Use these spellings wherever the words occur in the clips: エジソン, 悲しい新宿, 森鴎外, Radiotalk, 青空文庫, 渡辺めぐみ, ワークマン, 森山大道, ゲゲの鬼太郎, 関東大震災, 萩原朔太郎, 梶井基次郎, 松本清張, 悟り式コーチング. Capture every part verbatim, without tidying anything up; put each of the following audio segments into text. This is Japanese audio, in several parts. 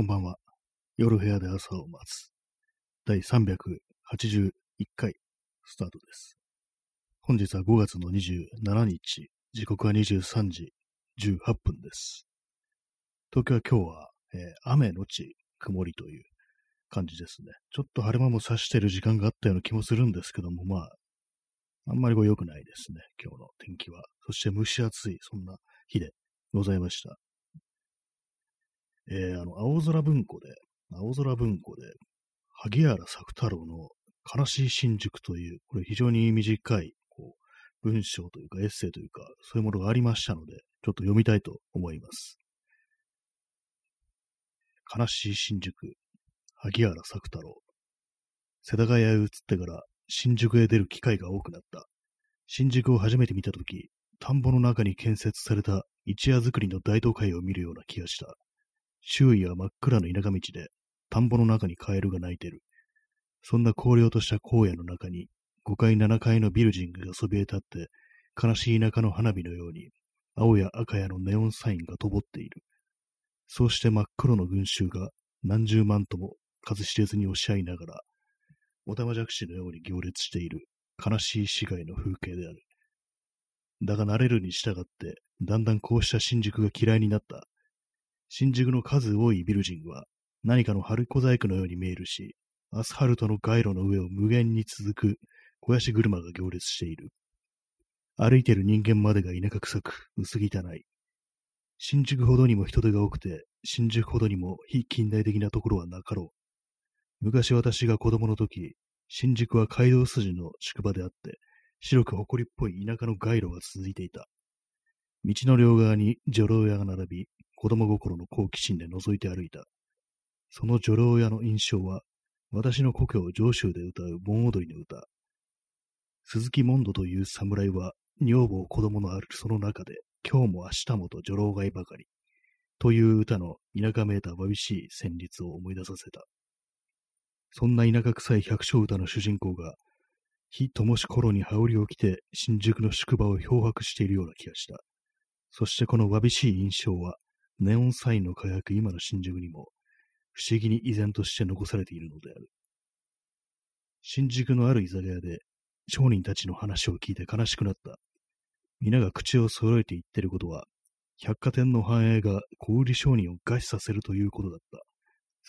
こんばんは。夜部屋で朝を待つ。だいさんびゃくはちじゅういっかいスタートです。本日はごがつのにじゅうしちにち、時刻はにじゅうさんじじゅうはっぷんです。東京は今日は、えー、雨のち曇りという感じですね。ちょっと晴れ間も差している時間があったような気もするんですけども、まあ、あんまりこう良くないですね、今日の天気は。そして蒸し暑い、そんな日でございました。えー、あの、青空文庫で、青空文庫で、萩原作太郎の悲しい新宿という、これ非常に短いこう文章というかエッセイというか、そういうものがありましたので、ちょっと読みたいと思います。悲しい新宿、萩原作太郎。世田谷へ移ってから新宿へ出る機会が多くなった。新宿を初めて見たとき、田んぼの中に建設された一夜造りの大都会を見るような気がした。周囲は真っ暗な田舎道で、田んぼの中にカエルが鳴いてる。そんな荒涼とした荒野の中に、ごかいななかいのビルジングがそびえ立って、悲しい田舎の花火のように、青や赤やのネオンサインがとぼっている。そうして真っ黒の群衆が、何十万とも数知れずに押し合いながら、おたまじゃくしのように行列している、悲しい市街の風景である。だが慣れるに従って、だんだんこうした新宿が嫌いになった。新宿の数多いビルジングは何かの春小細工のように見えるし、アスファルトの街路の上を無限に続く肥やし車が行列している。歩いている人間までが田舎臭く、薄汚い。新宿ほどにも人手が多くて、新宿ほどにも非近代的なところはなかろう。昔私が子供の時、新宿は街道筋の宿場であって、白く埃っぽい田舎の街路が続いていた。道の両側に女郎屋が並び、子供心の好奇心で覗いて歩いた。その女郎屋の印象は、私の故郷上州で歌う盆踊りの歌。鈴木モンドという侍は、女房子供のあるその中で、今日も明日もと女郎街ばかり。という歌の田舎めいたわびしい旋律を思い出させた。そんな田舎臭い百姓歌の主人公が、日ともし頃に羽織を着て新宿の宿場を漂白しているような気がした。そしてこのわびしい印象は、ネオンサインの輝く今の新宿にも、不思議に依然として残されているのである。新宿のある居酒屋で、商人たちの話を聞いて悲しくなった。皆が口を揃えて言ってることは、百貨店の繁栄が小売り商人を餓死させるということだった。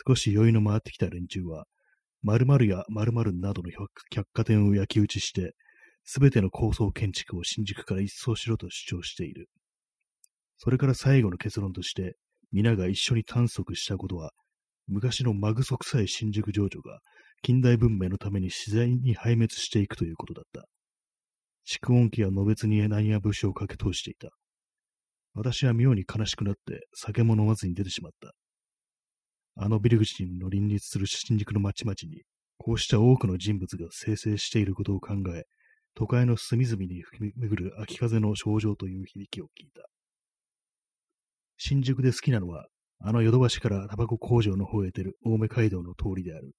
少し酔いの回ってきた連中は、〇〇や〇〇などの百貨店を焼き打ちして、すべての高層建築を新宿から一掃しろと主張している。それから最後の結論として、皆が一緒に探索したことは、昔のマグソ臭い新宿情緒が近代文明のために自然に敗滅していくということだった。蓄音機はのべつに何や節をかけ通していた。私は妙に悲しくなって酒も飲まずに出てしまった。あのビル口の林立する新宿の町々に、こうした多くの人物が生成していることを考え、都会の隅々に吹き巡る秋風の症状という響きを聞いた。新宿で好きなのは、あのヨドバシからタバコ工場の方へ出る青梅街道の通りである。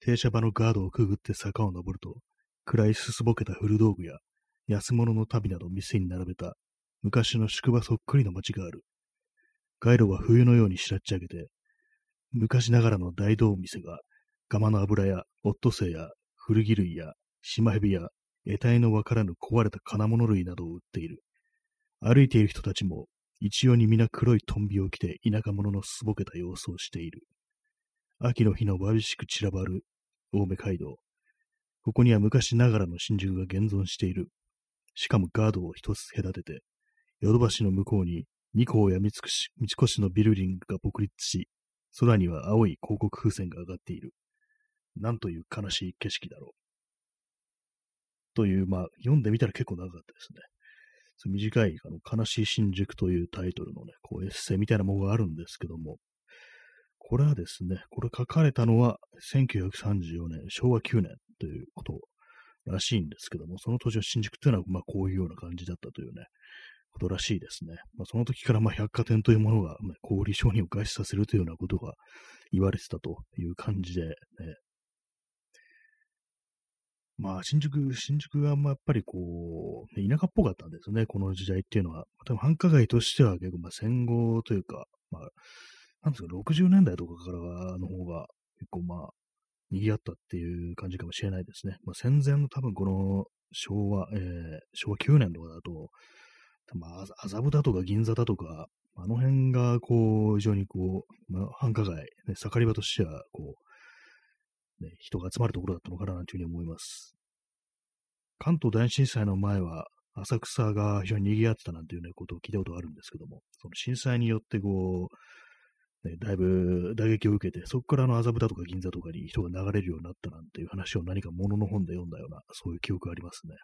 停車場のガードをくぐって坂を登ると、暗いすすぼけた古道具や安物の足袋など店に並べた昔の宿場そっくりの街がある。街路は冬のようにしらっち上げて、昔ながらの大道店が、ガマの油やオットセイや古着類やシマヘビや得体のわからぬ壊れた金物類などを売っている。歩いている人たちも、一様に皆黒いトンビを着て田舎者のすぼけた様子をしている。秋の日のわびしく散らばる青梅街道。ここには昔ながらの新宿が現存している。しかもガードを一つ隔てて、ヨドバシの向こうに二高や三越のビルディングが勃立し、空には青い広告風船が上がっている。なんという悲しい景色だろう。という、まあ、読んでみたら結構長かったですね。短いあの悲しい新宿というタイトルのね、こうエッセイみたいなものがあるんですけども、これはですね、これ書かれたのはせんきゅうひゃくさんじゅうよねん、しょうわきゅうねんということらしいんですけども、その当時の新宿というのはまあこういうような感じだったというね、ことらしいですね。まあ、その時からまあ百貨店というものが、ね、小売商人を餓死させるというようなことが言われてたという感じでね、まあ、新宿、新宿がまあやっぱりこう、田舎っぽかったんですね、この時代っていうのは。多分繁華街としては結構まあ戦後というか、まあ、なんですか、ろくじゅうねんだいとかからの方が結構まあ、賑わったっていう感じかもしれないですね。まあ、戦前の多分この昭和、えー、しょうわきゅうねんとかだと、まあ、麻布だとか銀座だとか、あの辺がこう、非常にこう、まあ、繁華街、ね、盛り場としては、こう、ね、人が集まるところだったのかなというふうに思います。関東大震災の前は、浅草が非常に賑わってたなんていう、ね、ことを聞いたことがあるんですけども、その震災によってこう、ね、だいぶ打撃を受けて、そこからあの麻布だとか銀座とかに人が流れるようになったなんていう話を何か物の本で読んだような、そういう記憶がありますね。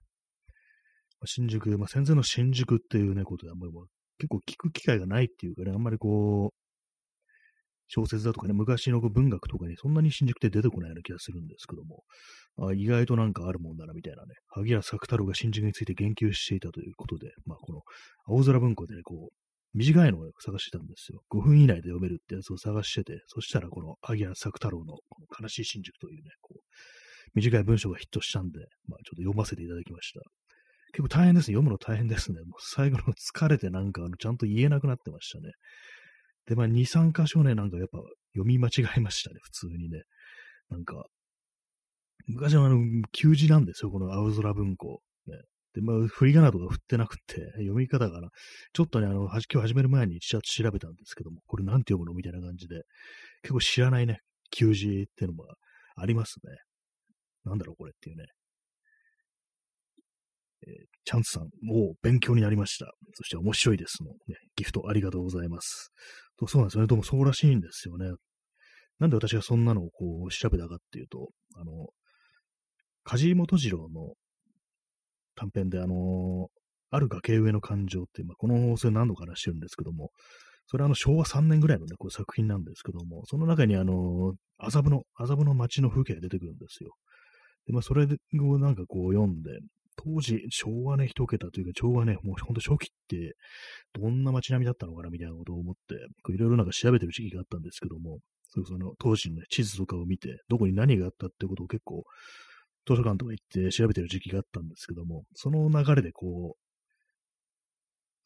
新宿、まあ、戦前の新宿っていう、ね、ことで、もう結構聞く機会がないっていうかね、あんまりこう、小説だとかね、昔の文学とかにそんなに新宿って出てこないような気がするんですけども、あ意外となんかあるもんだなみたいなね、萩原朔太郎が新宿について言及していたということで、まあこの青空文庫でね、こう、短いのを探してたんですよ。ごふん以内で読めるってやつを探してて、そしたらこの萩原朔太郎のこの悲しい新宿というね、こう、短い文章がヒットしたんで、まあちょっと読ませていただきました。結構大変ですね。読むの大変ですね。もう最後の疲れてなんかあのちゃんと言えなくなってましたね。で、まあ、にさんかしょね、なんかやっぱ読み間違えましたね、普通にね。なんか、昔はあの、旧字なんですよ、この青空文庫。ね、で、まあ、振り仮名とか振ってなくて、読み方がな、ちょっとね、あの、今日始める前にちらっと調べたんですけども、これなんて読むのみたいな感じで、結構知らないね、旧字っていうのもありますね。なんだろう、これっていうね。チャンスさん、もう勉強になりました。そして面白いですの、ね、ギフトありがとうございます。そうなんですよね。どうもそうらしいんですよね。なんで私がそんなのをこう調べたかっていうと、あの、梶井基次郎の短編で、あの、ある崖上の感情っていう、まあ、この放送で何度か話してるんですけども、それはあのしょうわさんねんぐらいの、ね、こう作品なんですけども、その中にあの、麻布の、麻布の街の風景が出てくるんですよ。で、まあ、それをなんかこう読んで、当時、昭和ね、一桁というか、昭和ね、もうほんと初期って、どんな街並みだったのかな、みたいなことを思って、いろいろなんか調べてる時期があったんですけども、その当時の、ね、地図とかを見て、どこに何があったってことを結構、図書館とか行って調べてる時期があったんですけども、その流れでこう、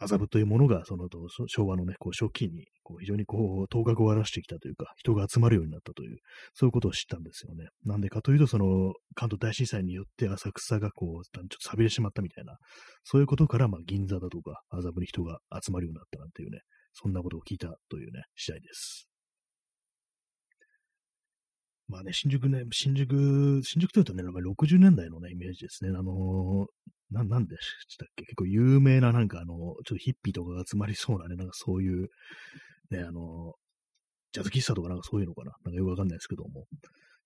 麻布というものが、その後、昭和のね、こう初期に、非常にこう、頭角を現してきたというか、人が集まるようになったという、そういうことを知ったんですよね。なんでかというと、その、関東大震災によって浅草がこう、ちょっと錆びれしまったみたいな、そういうことから、まあ、銀座だとか、麻布に人が集まるようになったなんていうね、そんなことを聞いたというね、次第です。まあね、新宿ね、新宿、新宿というとね、ろくじゅうねんだいのね、イメージですね。あのー、な、なんでしたっけ、結構有名ななんかあの、ちょっとヒッピーとかが集まりそうなね、なんかそういう、ね、あの、ジャズ喫茶とかなんかそういうのかな、なんかよくわかんないですけども。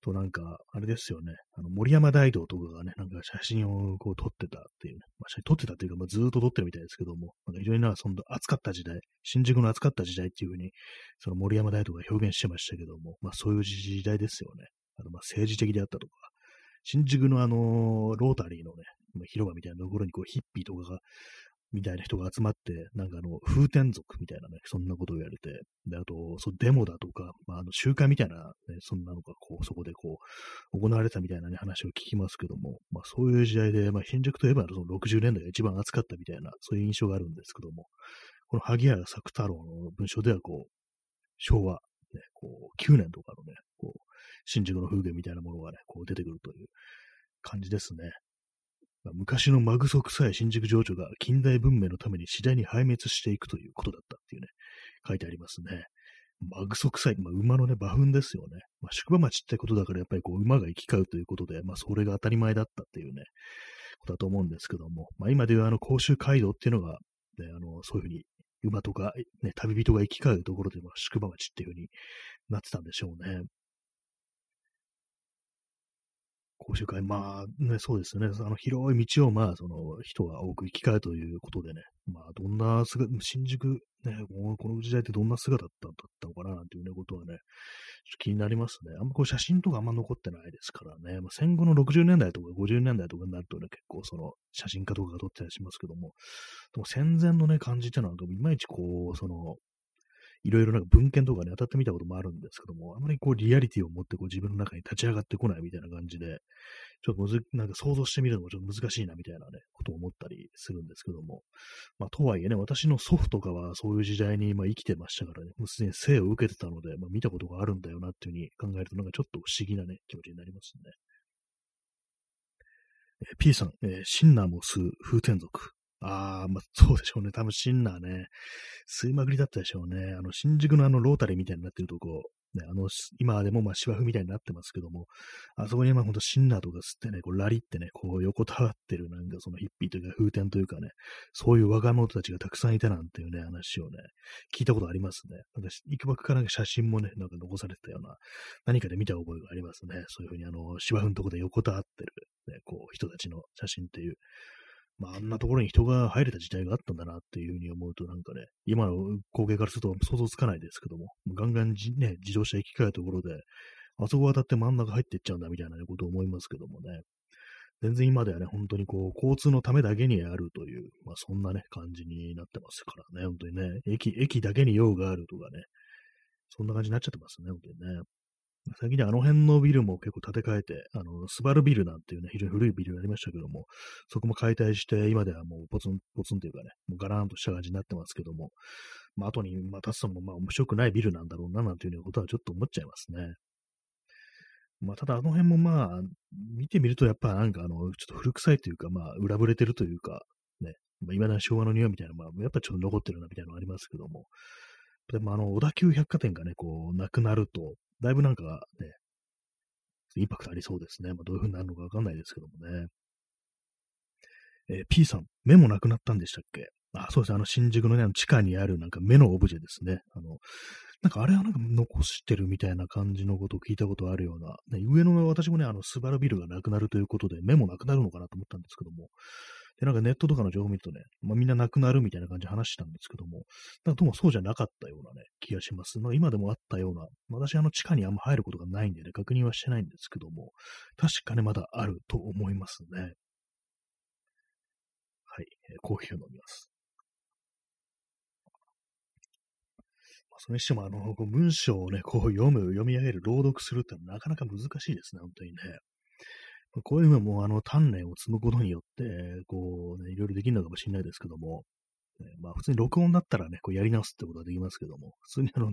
となんか、あれですよね、あの、森山大道とかがね、なんか写真をこう撮ってたっていうね、まあ、写真撮ってたっていうか、まあ、ずーっと撮ってるみたいですけども、なんか非常にな、その暑かった時代、新宿の暑かった時代っていうふうに、その森山大道が表現してましたけども、まあそういう時代ですよね。あの、まあ政治的であったとか、新宿のあの、ロータリーのね、広場みたいなところにこうヒッピーとかが、みたいな人が集まって、なんかあの、風天族みたいなね、そんなことを言われて、で、あと、そう、デモだとか、まあ、あの、集会みたいな、ね、そんなのが、こう、そこでこう、行われたみたいなね、話を聞きますけども、まあ、そういう時代で、まあ、新宿といえば、そのろくじゅうねんだいが一番暑かったみたいな、そういう印象があるんですけども、この萩原朔太郎の文章では、こう、昭和、ね、こう、きゅうねんとかのね、こう、新宿の風景みたいなものがね、こう出てくるという感じですね。昔のマグソ臭い新宿情緒が近代文明のために次第に敗滅していくということだったっていうね、書いてありますね。マグソ臭い、まあ、馬のね、馬糞ですよね。まあ、宿場町ってことだからやっぱりこう馬が行き交うということで、まあそれが当たり前だったっていうね、ことだと思うんですけども、まあ今でいうあの甲州街道っていうのが、ね、あのそういうふうに馬とか、ね、旅人が行き交うところで、まあ、宿場町っていうふうになってたんでしょうね。講習会、まあね、そうですね、あの広い道を、まあ、その人が多く行き交うということでね、まあ、どんな姿、新宿、ね、この時代ってどんな姿だったんだったのかな、なんていうね、ことはね、気になりますね。あんまこう写真とかあんま残ってないですからね、まあ、戦後のろくじゅうねんだいとかごじゅうねんだいとかになるとね、結構その写真家とかが撮ってたりしますけども、でも戦前のね、感じってのは、いまいちこう、その、いろいろなんか文献とかに当たってみたこともあるんですけども、あまりこうリアリティを持ってこう自分の中に立ち上がってこないみたいな感じで、ちょっとむずなんか想像してみるのもちょっと難しいなみたいなね、ことを思ったりするんですけども、まあとはいえね、私の祖父とかはそういう時代にまあ生きてましたからね、もうすでに生を受けてたので、まあ見たことがあるんだよなっていう風に考えるとなんかちょっと不思議なね、気持ちになりますね。P さん、えー、シンナーも吸う風天族。ああ、まあ、そうでしょうね。多分シンナーね、吸いまくりだったでしょうね。あの、新宿のあの、ロータリーみたいになってるとこ、ね、あの、今でもまあ、芝生みたいになってますけども、あそこに今ほんとシンナーとか吸ってね、こう、ラリってね、こう、横たわってるなんか、そのヒッピーというか、風天というかね、そういう若者たちがたくさんいたなんていうね、話をね、聞いたことありますね。なんか、いくばくかなんか写真もね、なんか残されてたような、何かで見た覚えがありますね。そういうふうにあの、芝生のとこで横たわってる、ね、こう、人たちの写真っていう。まあ、あんなところに人が入れた時代があったんだなっていうふうに思うとなんかね、今の光景からすると想像つかないですけども、ガンガンじ、ね、自動車行き交うところで、あそこ渡って真ん中入っていっちゃうんだみたいなことを思いますけどもね、全然今ではね、本当にこう、交通のためだけにあるという、まあそんなね、感じになってますからね、本当にね、駅、駅だけに用があるとかね、そんな感じになっちゃってますね、本当にね。最近であの辺のビルも結構建て替えて、あの、スバルビルなんていうね、非常に古いビルがありましたけども、そこも解体して、今ではもうポツン、ポツンというかね、もうガラーンとした感じになってますけども、まあ、後に、まあ、立つのもまあ面白くないビルなんだろうな、なんていうようなことはちょっと思っちゃいますね。まあ、ただあの辺もまあ、見てみるとやっぱなんかあの、ちょっと古臭いというか、まあ、裏ぶれてるというか、ね、まあ、未だ昭和の匂いみたいな、まあ、やっぱちょっと残ってるな、みたいなのがありますけども、でもあの、小田急百貨店がね、こう、なくなると、だいぶなんかね、インパクトありそうですね。まあ、どういう風になるのかわかんないですけどもね。えー、P さん、目もなくなったんでしたっけ？あ、そうですね。あの、新宿のね、地下にあるなんか目のオブジェですね。あの、なんかあれはなんか残してるみたいな感じのことを聞いたことあるような。ね、上の私もね、あの、スバルビルがなくなるということで、目もなくなるのかなと思ったんですけども。で、なんかネットとかの情報を見るとね、まあ、みんななくなるみたいな感じで話したんですけども、なんかどうもそうじゃなかったようなね、気がします。まあ、今でもあったような、私あの地下にあんま入ることがないんでね、確認はしてないんですけども、確かね、まだあると思いますね。はい、えー、コーヒーを飲みます。それにしても、あの、文章をね、こう読む、読み上げる、朗読するってのはなかなか難しいですね、本当にね。こういうのも、あの、鍛錬を積むことによって、こう、ね、いろいろできるのかもしれないですけども、ね、まあ、普通に録音だったらね、こうやり直すってことはできますけども、普通にあの、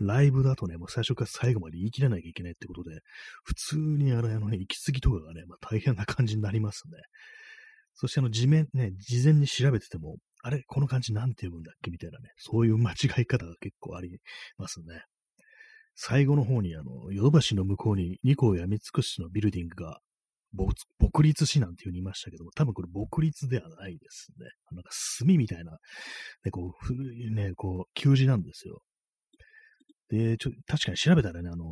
ライブだとね、もう最初から最後まで言い切らなきゃいけないってことで、普通にあれ、あのね、行き過ぎとかがね、まあ、大変な感じになりますね。そしてあの、地面、ね、事前に調べてても、あれこの漢字なんて読むんだっけみたいなね、そういう間違い方が結構ありますね。最後の方に、あの、ヨドバシの向こうに二項やみつくしのビルディングが、ぼ木立市なんていう風に言いましたけども、多分これ木立ではないですね。なんか炭みたいな、ね、こう、古いね、こう、旧字なんですよ。で、ちょ、確かに調べたらね、あの、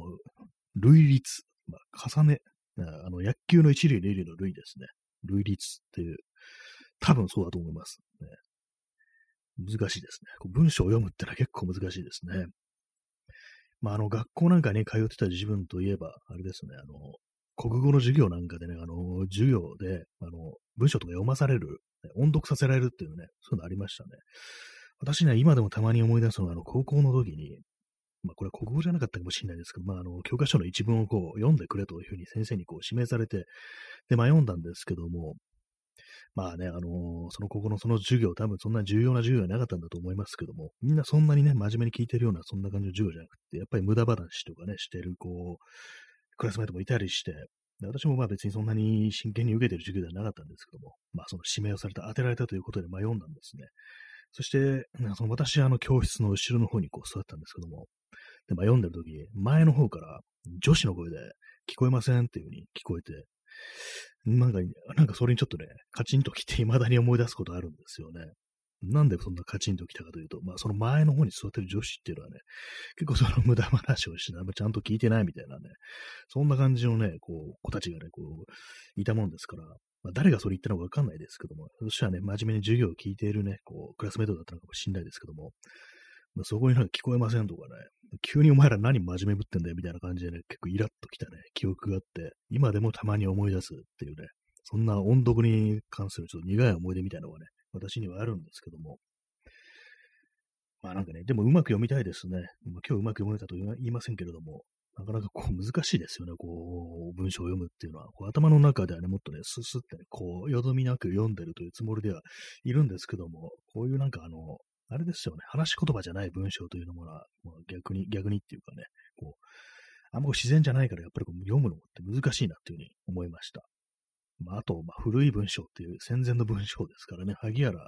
類立、まあ、重ね、あの、野球の一類類類の類ですね。類立っていう、多分そうだと思います、ね。難しいですね。こう文章を読むってのは結構難しいですね。まあ、あの、学校なんかに通ってた自分といえば、あれですね、あの、国語の授業なんかでね、あの、授業で、あの、文章とか読まされる、音読させられるっていうね、そういうのありましたね。私ね、今でもたまに思い出すのは、あの、高校の時に、まあ、これは国語じゃなかったかもしれないですけど、まあ、あの、教科書の一文をこう、読んでくれというふうに先生にこう、指名されて、で、まあ、読んだんですけども、まあね、あのー、その高校のその授業、多分そんな重要な授業はなかったんだと思いますけども、みんなそんなにね、真面目に聞いてるような、そんな感じの授業じゃなくて、やっぱり無駄話とかね、してる、こう、クラスメイトもいたりして、私もまあ別にそんなに真剣に受けてる授業ではなかったんですけども、まあその指名をされた、当てられたということでまあ読んだんですね。そして、その私、あの教室の後ろの方にこう座ったんですけども、でまあ、読んでるとき、前の方から女子の声で聞こえませんっていう風に聞こえて、なんか、なんかそれにちょっとね、カチンときて未だに思い出すことあるんですよね。なんでそんなカチンときたかというと、まあその前の方に座ってる女子っていうのはね、結構その無駄話をして、ちゃんと聞いてないみたいなね、そんな感じのね、こう、子たちがね、こう、いたもんですから、まあ誰がそれ言ったのかわかんないですけども、そしたらね、真面目に授業を聞いているね、こう、クラスメイトだったのかもしれないですけども、まあ、そこになんか聞こえませんとかね、急にお前ら何真面目ぶってんだよみたいな感じでね、結構イラッときたね、記憶があって、今でもたまに思い出すっていうね、そんな音読に関するちょっと苦い思い出みたいなのがね、私にはあるんですけども、まあなんかね、でもうまく読みたいですね。今日うまく読めたと言いませんけれども、なかなかこう難しいですよね、こう、文章を読むっていうのは。こう頭の中ではね、もっとね、ススってね、こう、よどみなく読んでるというつもりではいるんですけども、こういうなんかあの、あれですよね、話し言葉じゃない文章というのもな、まあ、逆に、逆にっていうかね、こう、あんま自然じゃないから、やっぱりこう読むのって難しいなっていうふうに思いました。まあ、あと、まあ、古い文章っていう戦前の文章ですからね、萩原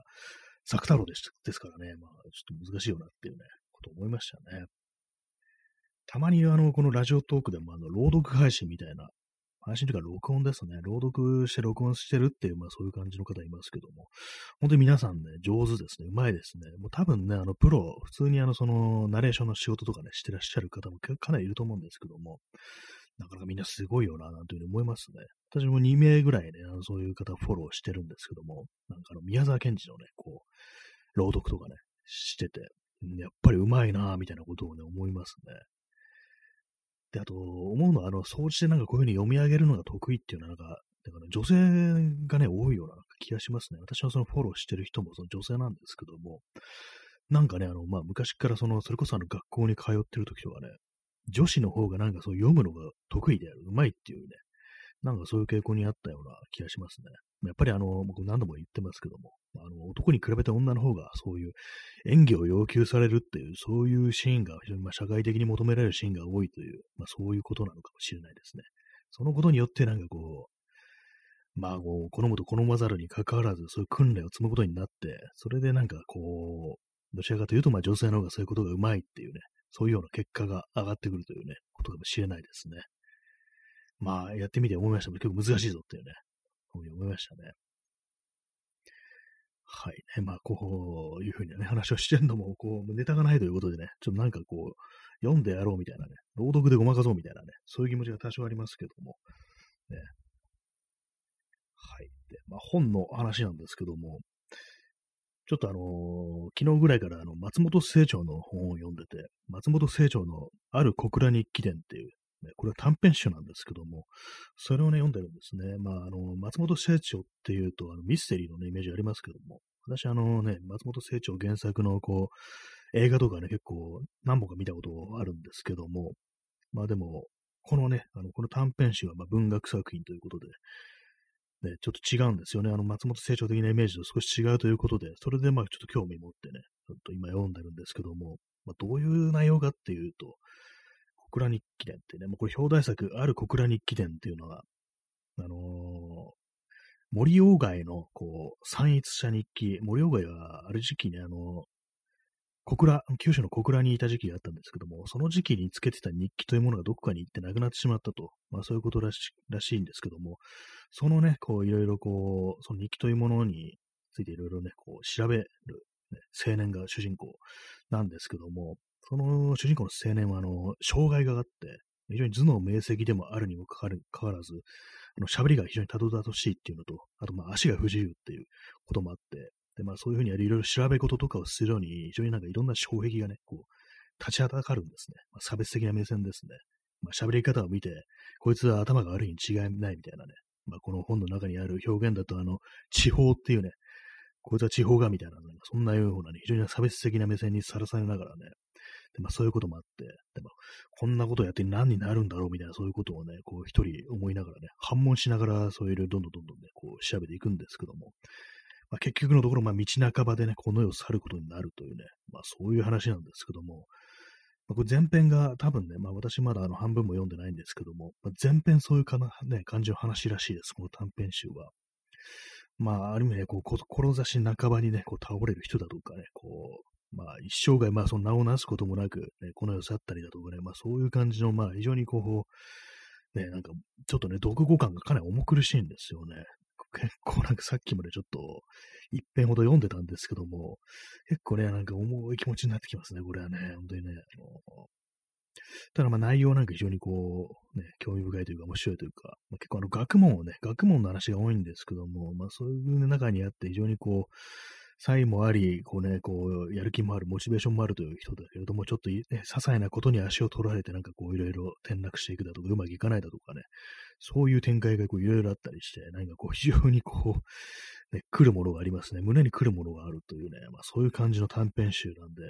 作太郎でしたですからね、まあ、ちょっと難しいよなっていうね、こと思いましたね。たまにあの、このラジオトークでもあの、朗読配信みたいな、配信というか録音ですね、朗読して録音してるっていう、まあそういう感じの方いますけども、本当に皆さんね、上手ですね、うまいですね。もう多分ね、あの、プロ、普通にあの、その、ナレーションの仕事とかね、してらっしゃる方もかなりいると思うんですけども、なかなかみんなすごいよな、なんていうふうに思いますね。私もにめいぐらいね、あのそういう方フォローしてるんですけども、なんかあの、宮沢賢治のね、こう、朗読とかね、してて、やっぱりうまいな、みたいなことをね、思いますね。で、あと、思うのは、あの、掃除でなんかこういう風に読み上げるのが得意っていうのは、なんか、だから女性がね、多いような気がしますね。私はそのフォローしてる人もその女性なんですけども、なんかね、あの、まあ、昔からその、それこそあの、学校に通ってる時とかね、女子の方がなんかそう読むのが得意である、うまいっていうね、なんかそういう傾向にあったような気がしますね。やっぱりあの、僕何度も言ってますけども、あの男に比べて女の方がそういう演技を要求されるっていう、そういうシーンが非常にまあ社会的に求められるシーンが多いという、まあ、そういうことなのかもしれないですね。そのことによってなんかこう、まあこう好むと好まざるに関わらず、そういう訓練を積むことになって、それでなんかこう、どちらかというとまあ女性の方がそういうことがうまいっていうね、そういうような結果が上がってくるというね、ことかもしれないですね。まあ、やってみて思いましたけど、結構難しいぞっていうね、そういうふうに思いましたね。はい、ね。まあ、こういうふうにね、話をしてるのも、こう、ネタがないということでね、ちょっとなんかこう、読んでやろうみたいなね、朗読でごまかそうみたいなね、そういう気持ちが多少ありますけども、ね。はい。で、まあ、本の話なんですけども、ちょっとあのー、昨日ぐらいからあの松本清張の本を読んでて、松本清張のある小倉日記伝っていう、ね、これは短編集なんですけども、それをね、読んでるんですね。まあ、あの、松本清張っていうと、あのミステリーの、ね、イメージありますけども、私あのね、松本清張原作のこう、映画とかね、結構何本か見たことあるんですけども、まあでも、このね、あのこの短編集はまあ文学作品ということで、ね、ちょっと違うんですよね。あの、松本清張的なイメージと少し違うということで、それでまあちょっと興味持ってね、ちょっと今読んでるんですけども、まあ、どういう内容かっていうと、小倉日記伝ってね、もうこれ表題作、ある小倉日記伝っていうのが、あのー、森鴎外のこう、散逸した日記、森鴎外はある時期ね、あのー、小倉、九州の小倉にいた時期があったんですけども、その時期につけてた日記というものがどこかに行ってなくなってしまったと、まあそういうことらし、らしいんですけども、そのね、こういろいろこう、その日記というものについていろいろね、こう調べる、ね、青年が主人公なんですけども、その主人公の青年はあの、障害があって、非常に頭脳明晰でもあるにもかかわらず、あの喋りが非常にたどたどしいっていうのと、あとまあ足が不自由っていうこともあって、でまあ、そういうふうにいろいろ調べ事とかをするように、非常になんかいろんな障壁がね、こう、立ちはだかるんですね。まあ、差別的な目線ですね。まあ、喋り方を見て、こいつは頭が悪いに違いないみたいなね。まあ、この本の中にある表現だと、あの、地方っていうね、こいつは地方がみたいな、そんなようなね、非常に差別的な目線にさらされながらね、でまあ、そういうこともあって、でまあ、こんなことをやって何になるんだろうみたいな、そういうことをね、こう、一人思いながらね、反問しながら、そういうどんどんどんどんね、こう、調べていくんですけども、まあ、結局のところ、まあ、道半ばでね、この世を去ることになるというね、まあ、そういう話なんですけども、まあ、これ前編が多分ね、まあ、私まだあの半分も読んでないんですけども、まあ、前編そういうかな、ね、感じの話らしいです、この短編集は。まあ、ある意味ね、こう、志半ばにね、こう倒れる人だとかね、こう、まあ、一生涯、まあ、その名をなすこともなく、ね、この世を去ったりだとかね、まあ、そういう感じの、まあ、非常にこう、ね、なんか、ちょっとね、読後感がかなり重苦しいんですよね。結構なんかさっきまでちょっと一編ほど読んでたんですけども、結構ね、なんか重い気持ちになってきますね、これはね、本当にね。あのただまあ内容なんか非常にこう、ね、興味深いというか面白いというか、まあ、結構あの学問をね、学問の話が多いんですけども、まあそういう中にあって非常にこう、才もあり、こうね、こう、やる気もある、モチベーションもあるという人だけれども、ちょっとね、些細なことに足を取られて、なんかこう、いろいろ転落していくだとか、うまくいかないだとかね、そういう展開がこう、いろいろあったりして、なんかこう、非常にこう、ね、来るものがありますね。胸に来るものがあるというね、まあそういう感じの短編集なんで、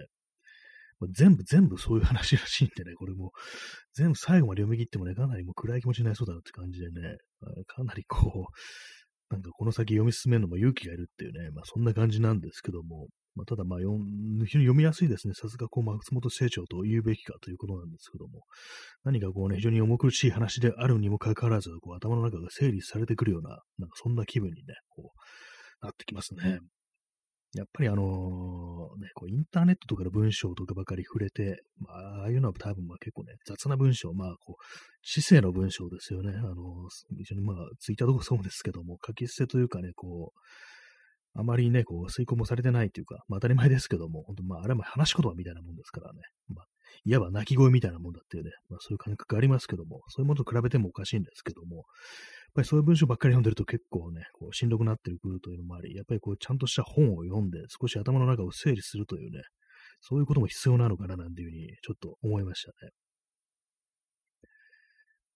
全部、全部そういう話らしいんでね、これも、全部最後まで読み切ってもね、かなりもう暗い気持ちになりそうだなって感じでね、かなりこう、なんかこの先読み進めるのも勇気がいるっていうね、まあそんな感じなんですけども、まあ、ただまあ、非常に読みやすいですね。さすがこう、松本清張と言うべきかということなんですけども、何かこうね、非常に重苦しい話であるにもかかわらず、こう頭の中が整理されてくるような、なんかそんな気分にね、こう、なってきますね。やっぱりあのー、ね、こうインターネットとかの文章とかばかり触れて、まあ、ああいうのは多分まあ結構ね、雑な文章、まあこう、知性の文章ですよね。あのー、非常にまあ、ツイッターとかそうですけども、書き捨てというかね、こう、あまりね、こう、遂行もされてないというか、まあ当たり前ですけども、本当まああれも話し言葉みたいなもんですからね、まあ、いわば泣き声みたいなもんだっていうね、まあそういう感覚がありますけども、そういうものと比べてもおかしいんですけども、やっぱりそういう文章ばっかり読んでると結構ね、こう、しんどくなってくるというのもあり、やっぱりこう、ちゃんとした本を読んで、少し頭の中を整理するというね、そういうことも必要なのかななんていうふうに、ちょっと思いましたね。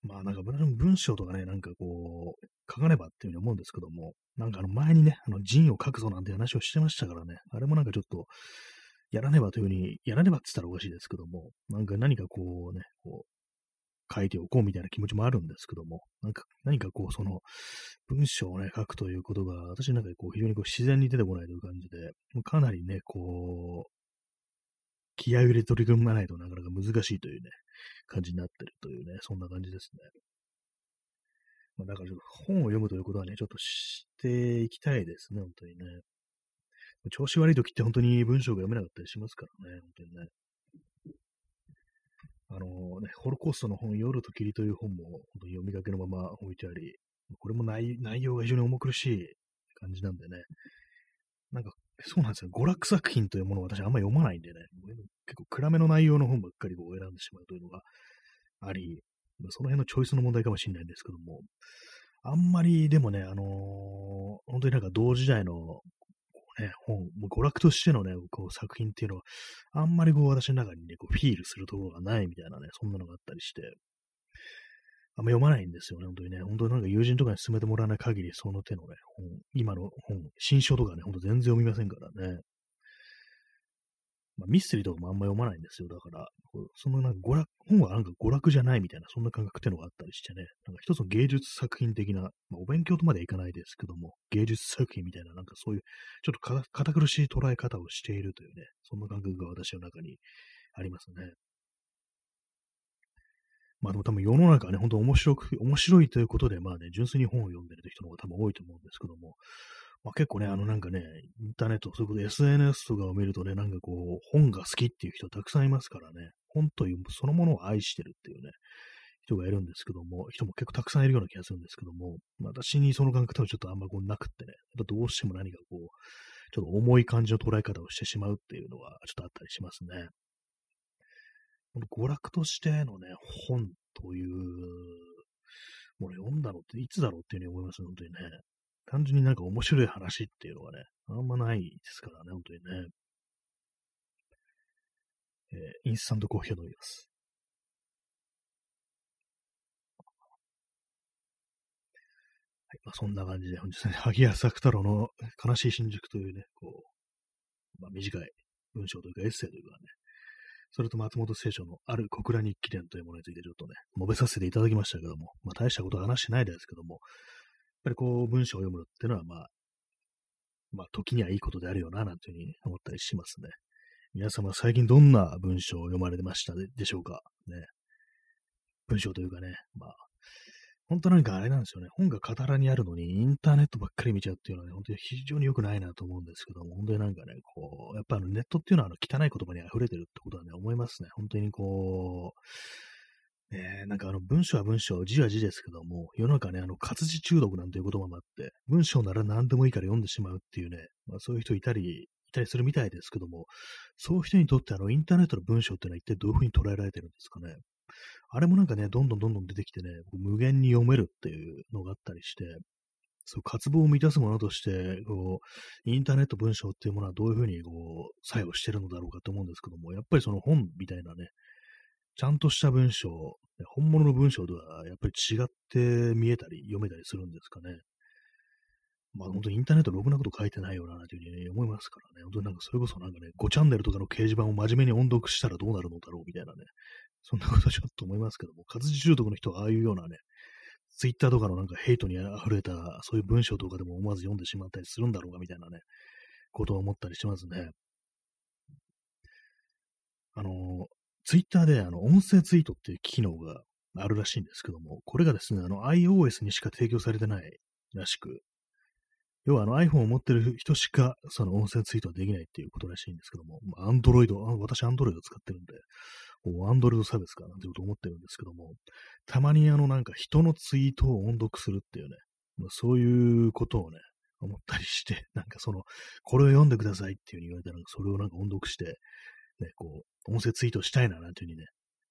まあなんか文章とかね、なんかこう、書かねばっていうふうに思うんですけども、なんかあの前にね、あの人を書くぞなんて話をしてましたからね、あれもなんかちょっと、やらねばというふうに、やらねばって言ったらおかしいですけども、なんか何かこうね、こう、書いておこうみたいな気持ちもあるんですけども、なんか何かこうその、文章をね、書くということが、私なんかこう非常にこう自然に出てこないという感じで、かなりね、こう、気合を入れて取り組まないとなかなか難しいというね、感じになってるというね、そんな感じですね。まあ、だからちょっと本を読むということはね、ちょっとしていきたいですね、本当にね。調子悪い時って本当に文章が読めなかったりしますからね、本当にね。あのね、ホロコーストの本、夜と霧という本も本当に読みかけのまま置いてあり、これも 内, 内容が非常に重苦しい感じなんでね。なんか、そうなんですよ。娯楽作品というものを私あんまり読まないんでね、結構暗めの内容の本ばっかりこう選んでしまうというのがあり、その辺のチョイスの問題かもしれないんですけども、あんまりでもね、あのー、本当になんか同時代のこう、ね、本、もう娯楽としてのね、こう作品っていうのは、あんまりこう私の中にね、こうフィールするところがないみたいなね、そんなのがあったりして、あんま読まないんですよね、本当にね。本当になんか友人とかに勧めてもらわない限り、その手のね、本、今の本、新書とかね、本当全然読みませんからね。まあ、ミステリーとかもあんま読まないんですよ。だから、そのなんか娯楽、本はなんか娯楽じゃないみたいな、そんな感覚っていうのがあったりしてね。なんか一つの芸術作品的な、まあ、お勉強とまでいかないですけども、芸術作品みたいな、なんかそういう、ちょっと堅苦しい捉え方をしているというね、そんな感覚が私の中にありますね。まあでも多分世の中はね、本当面白く、面白いということで、まあね、純粋に本を読んでる人の方が多分多いと思うんですけども、まあ結構ね、あのなんかね、インターネット、そういうこと エスエヌエス とかを見るとね、なんかこう、本が好きっていう人はたくさんいますからね、本というそのものを愛してるっていうね、人がいるんですけども、人も結構たくさんいるような気がするんですけども、まあ、私にその感覚はちょっとあんまこうなくってね、どうしても何かこう、ちょっと重い感じの捉え方をしてしまうっていうのはちょっとあったりしますね。娯楽としてのね、本というものを読んだのっていつだろうっていうふうに思いますね、本当にね。単純になんか面白い話っていうのはね、あんまないですからね、本当にね。えー、インスタントコーヒーを飲みます。はい、まあそんな感じで、本日ね、萩谷朔太郎の悲しい新宿というね、こう、まあ短い文章というかエッセイというかね、それと松本清張のある小倉日記伝というものについてちょっとね、述べさせていただきましたけども、まあ大したことは話してないですけども、やっぱりこう文章を読むのっていうのはまあ、まあ時にはいいことであるよな、なんていうふうに思ったりしますね。皆様最近どんな文章を読まれてましたでしょうかね。文章というかね、まあ、本当なんかあれなんですよね。本が傍らにあるのにインターネットばっかり見ちゃうっていうのはね、本当に非常に良くないなと思うんですけども、本当になんかね、こう、やっぱあのネットっていうのはあの汚い言葉に溢れてるってことはね、思いますね。本当にこう、ね、なんかあの文章は文章、字は字ですけども、世の中ね、あの活字中毒なんていう言葉もあって、文章なら何でもいいから読んでしまうっていうね、まあ、そういう人いたり、いたりするみたいですけども、そういう人にとってあのインターネットの文章っていうのは一体どういうふうに捉えられてるんですかね。あれもなんかね、どんどんどんどん出てきてね、無限に読めるっていうのがあったりして、そう、渇望を満たすものとして、こう、インターネット文章っていうものはどういうふうにこう、作用してるのだろうかと思うんですけども、やっぱりその本みたいなね、ちゃんとした文章、本物の文章とはやっぱり違って見えたり、読めたりするんですかね。まあ本当にインターネットろくなこと書いてないよな、というふうに、ね、思いますからね。本当になんかそれこそなんかね、ごチャンネルとかの掲示板を真面目に音読したらどうなるのだろうみたいなね、そんなことちょっと思いますけども、活字中毒の人はああいうようなね、ツイッターとかのなんかヘイトに溢れた、そういう文章とかでも思わず読んでしまったりするんだろうかみたいなね、ことを思ったりしますね。あの、ツイッターであの音声ツイートっていう機能があるらしいんですけども、これがですね、あの iOS にしか提供されてないらしく、要はあの iPhone を持ってる人しかその音声ツイートはできないっていうことらしいんですけども、Android、私 Android を使ってるんで、Android 差別かなんてこと思ってるんですけども、たまにあのなんか人のツイートを音読するっていうね、そういうことをね、思ったりして、なんかその、これを読んでくださいっていう風に言われたら、それをなんか音読して、ね、こう、音声ツイートしたいななんていう風にね、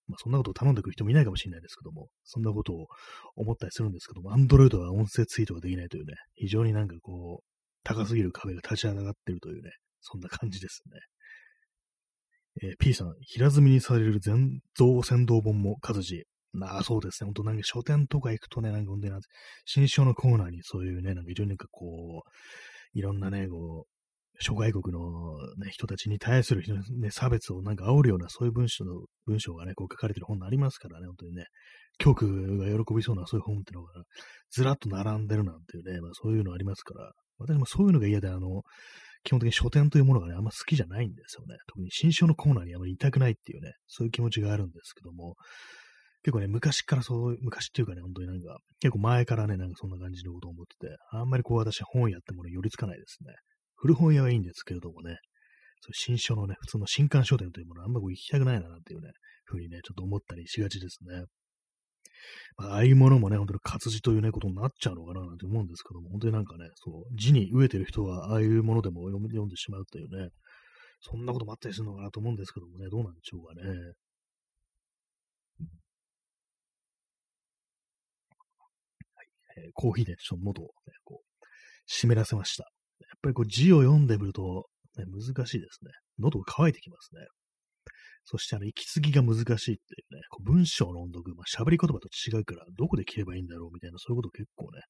まあ、そんなことを頼んでくる人もいないかもしれないですけども、そんなことを思ったりするんですけども、Android は音声ツイートができないというね、非常になんかこう、高すぎる壁が立ち上がっているというね、そんな感じですね。えー、P さん、平積みにされる全蔵先導本も活字。まあそうですね、本当なんか書店とか行くとね、なんか本当に新書のコーナーにそういうね、なんか非常になんかこう、いろんなね、こう、諸外国の、ね、人たちに対する、ね、差別をなんか煽るようなそういう文章の文章がね、こう書かれてる本がありますからね、本当にね、教区が喜びそうなそういう本っていうのがずらっと並んでるなんていうね、まあ、そういうのありますから、私もそういうのが嫌で、あの、基本的に書店というものがね、あんま好きじゃないんですよね。特に新書のコーナーにあまりいたくないっていうね、そういう気持ちがあるんですけども、結構ね、昔からそう、昔っていうかね、本当になんか、結構前からね、なんかそんな感じのことを思ってて、あんまりこう私本屋ってものに寄りつかないですね。古本屋はいいんですけれどもね、そう新書のね、普通の新刊書店というものはあんまり行きたくないななんていうね、ふうにね、ちょっと思ったりしがちですね。まあ、ああいうものもね、本当に活字というね、ことになっちゃうのかななんて思うんですけども、本当になんかね、そう、字に飢えてる人はああいうものでも読んでしまうというね、そんなこともあったりするのかなと思うんですけどもね、どうなんでしょうかね。はい、えー、コーヒーでちょっと喉をね、こう、湿らせました。やっぱりこう字を読んでみると、ね、難しいですね。喉が渇いてきますね。そしてあの息継ぎが難しいっていうね、こう文章の音読、まあ、喋り言葉と違うからどこで切ればいいんだろうみたいなそういうことを結構ね、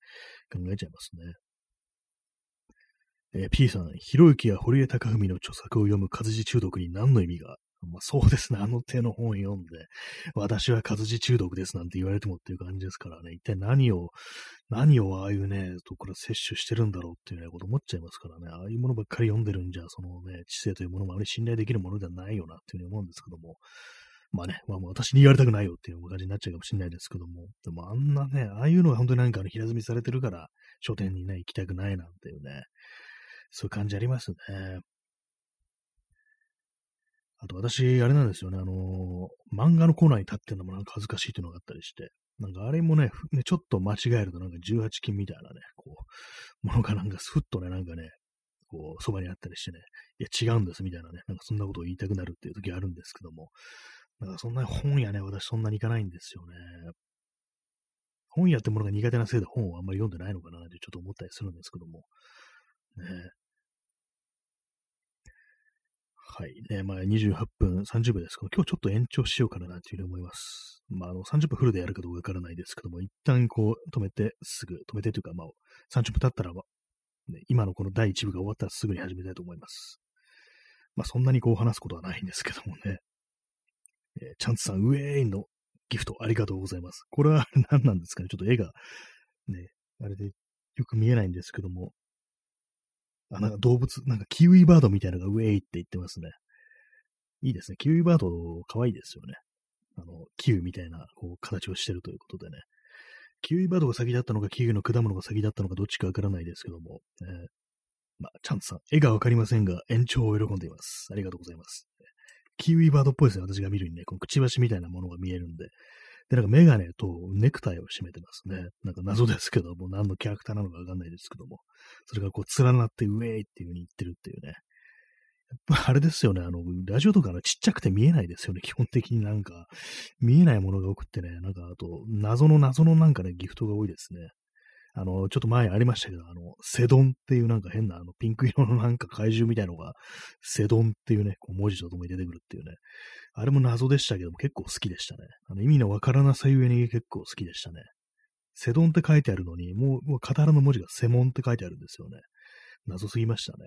考えちゃいますね。えー、P さん、ひろゆきや堀江貴文の著作を読む活字中毒に何の意味が、まあ、そうですね、あの手の本読んで、私は活字中毒ですなんて言われてもっていう感じですからね、一体何を、何をああいうね、ところ摂取してるんだろうっていうようなこと思っちゃいますからね、ああいうものばっかり読んでるんじゃ、そのね、知性というものもあまり信頼できるものではないよなっていうふうに思うんですけども、まあね、まあ、もう私に言われたくないよっていう感じになっちゃうかもしれないですけども、でもあんなね、ああいうのは本当になんかあの平積みされてるから、書店にね、行きたくないなんていうね、そういう感じありますね。あと私、あれなんですよね、あのー、漫画のコーナーに立ってるのもなんか恥ずかしいというのがあったりして、なんかあれもね、ねちょっと間違えるとなんかじゅうはちきんみたいなね、こう、ものがなんかふっとね、なんかね、こう、そばにあったりしてね、いや違うんですみたいなね、なんかそんなことを言いたくなるっていう時あるんですけども、なんかそんな本屋ね、私そんなに行かないんですよね。本屋ってものが苦手なせいで本をあんまり読んでないのかなってちょっと思ったりするんですけども、ね。はい。ね、まあ、にじゅうはっぷんさんじゅうびょうですけど、今日ちょっと延長しようかなというふうに思います。まあ、あの、さんじゅっぷんフルでやるかどうかわからないですけども、一旦こう、止めて、すぐ、止めてというか、まあ、さんじゅっぷん経ったら、まあね、今のこのだいいち部が終わったらすぐに始めたいと思います。まあ、そんなにこう話すことはないんですけどもね。えー、チャンツさん、ウェーイのギフトありがとうございます。これは何なんですかね。ちょっと絵が、ね、あれでよく見えないんですけども、あなんか動物、なんかキウイバードみたいなのがウェイって言ってますね。いいですね。キウイバード、可愛いですよね。あの、キウイみたいなこう形をしてるということでね。キウイバードが先だったのか、キウイの果物が先だったのか、どっちかわからないですけども。えー、まあ、チャンツさん、絵がわかりませんが、延長を喜んでいます。ありがとうございます。キウイバードっぽいですね。私が見るにね、このくちばしみたいなものが見えるんで。で、なんかメガネとネクタイを締めてますね。なんか謎ですけども、何のキャラクターなのかわかんないですけども、それがこう連なってウェイっていう風に言ってるっていうね。やっぱあれですよね、あの、ラジオとかのちっちゃくて見えないですよね、基本的になんか、見えないものが多くってね、なんかあと、謎の謎のなんかね、ギフトが多いですね。あの、ちょっと前ありましたけど、あの、セドンっていうなんか変な、あの、ピンク色のなんか怪獣みたいのが、セドンっていうね、こう文字とともに出てくるっていうね。あれも謎でしたけども、結構好きでしたね。あの、意味のわからなさゆえに結構好きでしたね。セドンって書いてあるのに、もう、もうカタカナの文字がセモンって書いてあるんですよね。謎すぎましたね。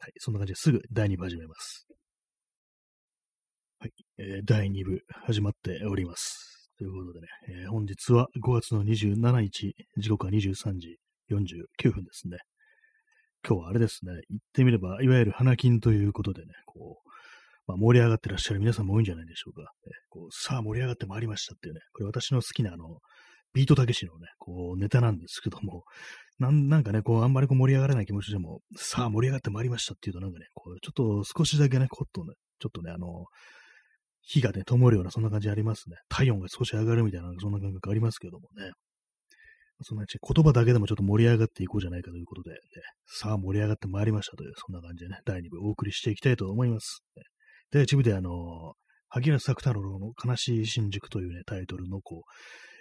はい、そんな感じですぐだいに部始めます。はい、えー、だいに部始まっております。ということでね、えー、本日はごがつのにじゅうしちにち、時刻はにじゅうさんじよんじゅうきゅうふんですね。今日はあれですね、言ってみれば、いわゆる花金ということでね、こう、まあ、盛り上がってらっしゃる皆さんも多いんじゃないでしょうか。えー、こうさあ盛り上がってまいりましたっていうね、これ私の好きなあの、ビートたけしのね、こうネタなんですけども、な ん, なんかね、こうあんまりこう盛り上がらない気持ちでも、さあ盛り上がってまいりましたっていうとなんかね、こうちょっと少しだけね、こっとね、ちょっとね、あの、火がね、灯るようなそんな感じありますね。体温が少し上がるみたいな、そんな感覚ありますけどもね。そんな言葉だけでもちょっと盛り上がっていこうじゃないかということで、ね、さあ盛り上がってまいりましたという、そんな感じでね、だいに部お送りしていきたいと思います。で、一部であの、萩原朔太郎の悲しい新宿というね、タイトルのこ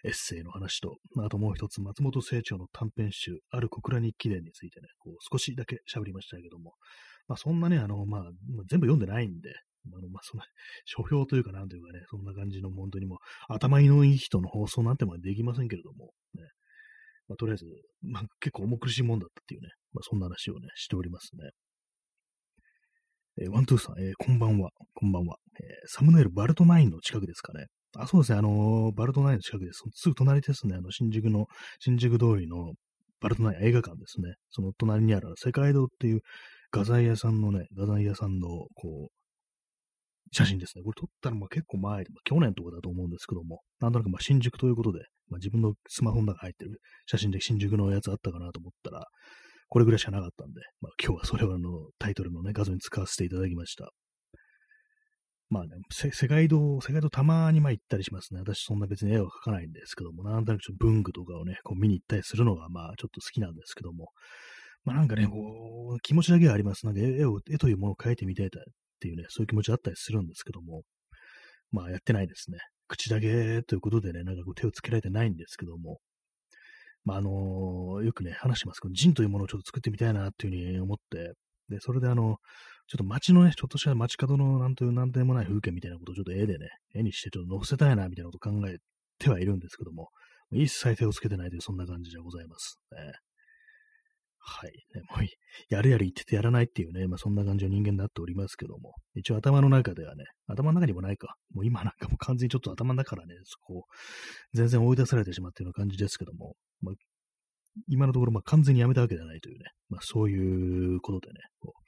う、エッセイの話と、あともう一つ、松本清張の短編集、ある小倉日記伝についてね、こう少しだけ喋りましたけども、まあそんなね、あの、まあ、全部読んでないんで、あのまあその、書評というかなんというかね、そんな感じの本当にもう、頭のいい人の放送なんてまでできませんけれども、ね、まあとりあえず、まあ結構重苦しいもんだったっていうね、まあそんな話をね、しておりますね。えー、ワントゥーさん、えー、こんばんは、こんばんは、えー。サムネイルバルトナインの近くですかね。あ、そうですね、あのー、バルトナインの近くです。すぐ隣ですね、あの、新宿の、新宿通りのバルトナイン映画館ですね。その隣にある世界堂っていう画材屋さんのね、画材屋さんの、こう、写真ですね。これ撮ったのも結構前、去年とかだと思うんですけども、なんとなくまあ新宿ということで、まあ、自分のスマホの中に入ってる写真で新宿のやつあったかなと思ったら、これぐらいしかなかったんで、まあ、今日はそれをあのタイトルの、ね、画像に使わせていただきました。まあね、世界堂、世界堂たまにまあ行ったりしますね。私そんな別に絵は描かないんですけども、なんとなく文具とかをね、こう見に行ったりするのがまあちょっと好きなんですけども、まあなんかね、こう気持ちだけはあります。なんか絵を、絵というものを描いてみたいっていうね、そういう気持ちあったりするんですけども、まあやってないですね。口だけということでね、なんかこう手をつけられてないんですけども、まあ、あの、よくね、話しますけど、ジンというものをちょっと作ってみたいなっていうふうに思って、で、それであの、ちょっと街のね、ちょっとした街角のなんというなんでもない風景みたいなことをちょっと絵でね、絵にしてちょっと載せたいなみたいなことを考えてはいるんですけども、一切手をつけてないというそんな感じでございます、ね。はい、ね。もう、やるやる言っててやらないっていうね、まあそんな感じの人間になっておりますけども、一応頭の中ではね、頭の中にもないか、もう今なんかもう完全にちょっと頭の中からね、そこ、全然追い出されてしまっているような感じですけども、まあ、今のところまあ完全にやめたわけではないというね、まあそういうことでね、こう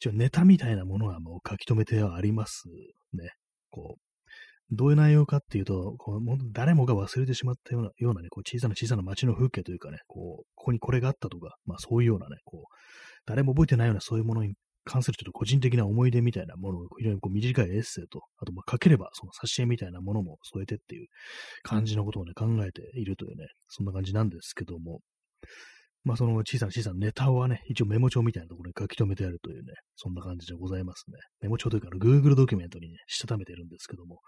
一応ネタみたいなものはもう書き留めてはありますね。こうどういう内容かっていうと、こう誰もが忘れてしまったような、ようなね、こう小さな小さな街の風景というかね、こう、ここにこれがあったとか、まあそういうようなね、こう、誰も覚えてないようなそういうものに関するちょっと個人的な思い出みたいなものを、非常にこう短いエッセイと、あとまあ書ければその挿絵みたいなものも添えてっていう感じのことをね、考えているというね、そんな感じなんですけども、まあその小さな小さなネタはね、一応メモ帳みたいなところに書き留めてあるというね、そんな感じでございますね。メモ帳というか Google ドキュメントにね、したためてるんですけども、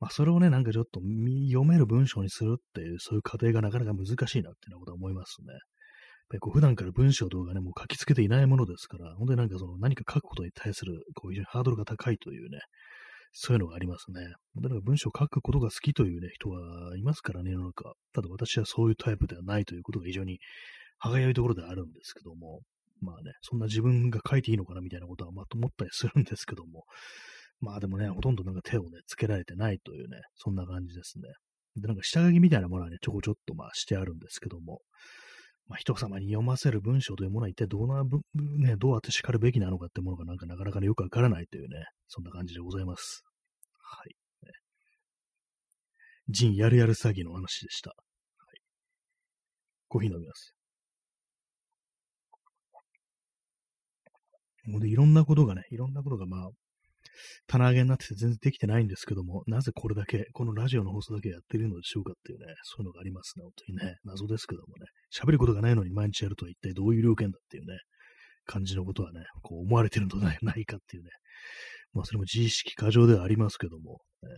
まあそれをね、なんかちょっと読める文章にするっていう、そういう過程がなかなか難しいなっていうようなことは思いますね。やっぱりこう普段から文章とかね、もう書きつけていないものですから、本当になんかその何か書くことに対する、こう非常にハードルが高いというね、そういうのがありますね。だから文章を書くことが好きというね、人はいますからね、世の中。ただ私はそういうタイプではないということが非常に歯がゆいところではあるんですけども、まあね、そんな自分が書いていいのかなみたいなことはまと思ったりするんですけども、まあでもね、ほとんどなんか手をね、つけられてないというね、そんな感じですね。で、なんか下書きみたいなものはね、ちょこちょっとまあしてあるんですけども、まあ人様に読ませる文章というものは一体どうな、ね、どうあって叱るべきなのかってものがなんかなかなかね、よくわからないというね、そんな感じでございます。はい。ジンやるやる詐欺の話でした。はい。コーヒー飲みます。でいろんなことがね、いろんなことがまあ、棚上げになってて全然できてないんですけども、なぜこれだけ、このラジオの放送だけやってるのでしょうかっていうね、そういうのがありますね、本当にね、謎ですけどもね、喋ることがないのに毎日やるとは一体どういう了見だっていうね、感じのことはね、こう思われてるのではないかっていうね、まあそれも自意識過剰ではありますけども、ね、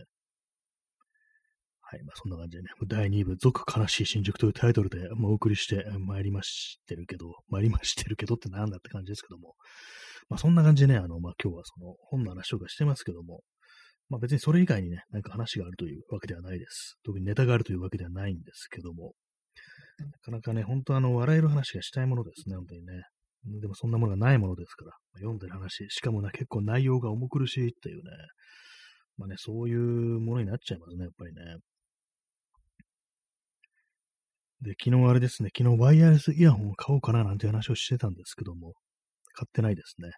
はい、まあそんな感じでね、だいに部、続悲しい新宿というタイトルで、まあ、お送りして参りましてるけど、参りましてるけどってなんだって感じですけども、まあそんな感じでね、あの、まあ今日はその本の話とかしてますけども、まあ別にそれ以外にね、なんか話があるというわけではないです。特にネタがあるというわけではないんですけども、なかなかね、本当あの、笑える話がしたいものですね、本当にね。でもそんなものがないものですから、読んでる話、しかもな、結構内容が重苦しいっていうね、まあね、そういうものになっちゃいますね、やっぱりね。で、昨日あれですね、昨日ワイヤレスイヤホンを買おうかななんて話をしてたんですけども、買ってないですね。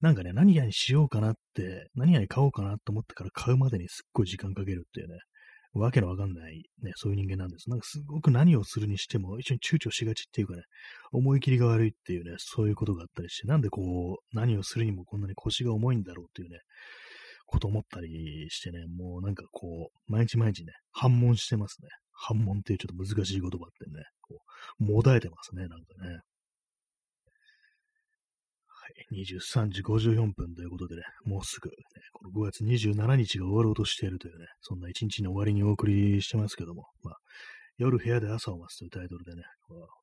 なんかね、何々しようかなって、何々買おうかなと思ってから買うまでにすっごい時間かけるっていうね、わけのわかんない、ね、そういう人間なんです。なんかすごく何をするにしても、一緒に躊躇しがちっていうかね、思い切りが悪いっていうね、そういうことがあったりして、なんでこう、何をするにもこんなに腰が重いんだろうっていうね、こと思ったりしてね、もうなんかこう、毎日毎日ね、反問してますね。反問っていうちょっと難しい言葉ってね、こう、もだえてますね、なんかね。にじゅうさんじごじゅうよんぷんということでね、もうすぐ、ね、このごがつにじゅうしちにちが終わろうとしているというね、そんな一日の終わりにお送りしてますけども、まあ、夜部屋で朝を待つというタイトルでね、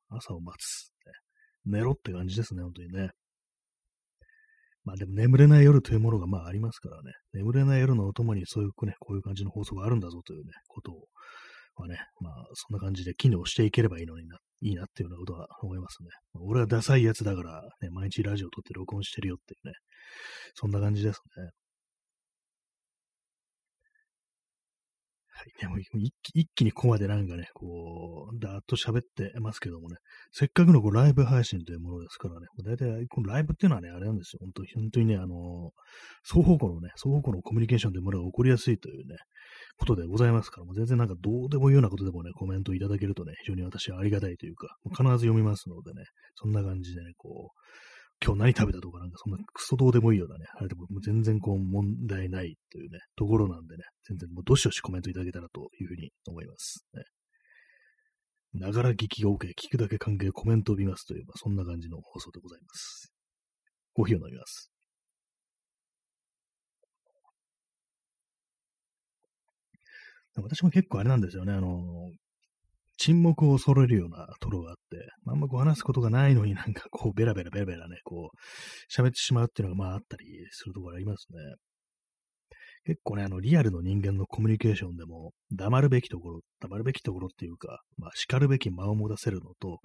朝を待つ、ね、寝ろって感じですね、本当にね。まあでも眠れない夜というものがまあありますからね、眠れない夜のお供にそういうね、こういう感じの放送があるんだぞというね、ことを、はね、まあそんな感じで機能していければいいのにな、いいなっていうようなことは思いますね。俺はダサいやつだから、ね、毎日ラジオ撮って録音してるよっていうね、そんな感じですね。はい、でも一気、一気にここまでなんかね、こう、だーっと喋ってますけどもね、せっかくのこうライブ配信というものですからね、だいたいこのライブっていうのはね、あれなんですよ、本当に、本当にね、あの、双方向のね、双方向のコミュニケーションというものが起こりやすいというね、ことでございますから、もう全然なんかどうでもいいようなことでもね、コメントいただけるとね、非常に私はありがたいというか、もう必ず読みますのでね、そんな感じでね、こう、今日何食べたとかなんかそんなクソどうでもいいようなね、あれでも全然こう問題ないというね、ところなんでね、全然もうどしどしコメントいただけたらというふうに思いますね。ながら聞きが OK、聞くだけ関係コメントを見ますという、そんな感じの放送でございます。コーヒーを飲みます。私も結構あれなんですよね、あの、沈黙を恐れるようなところがあって、あんまこう話すことがないのになんかこうベラベラベラベラね、こう喋ってしまうっていうのがまああったりするところがありますね。結構ね、あのリアルの人間のコミュニケーションでも黙るべきところ、黙るべきところっていうか、まあ叱るべき間を持たせるのと、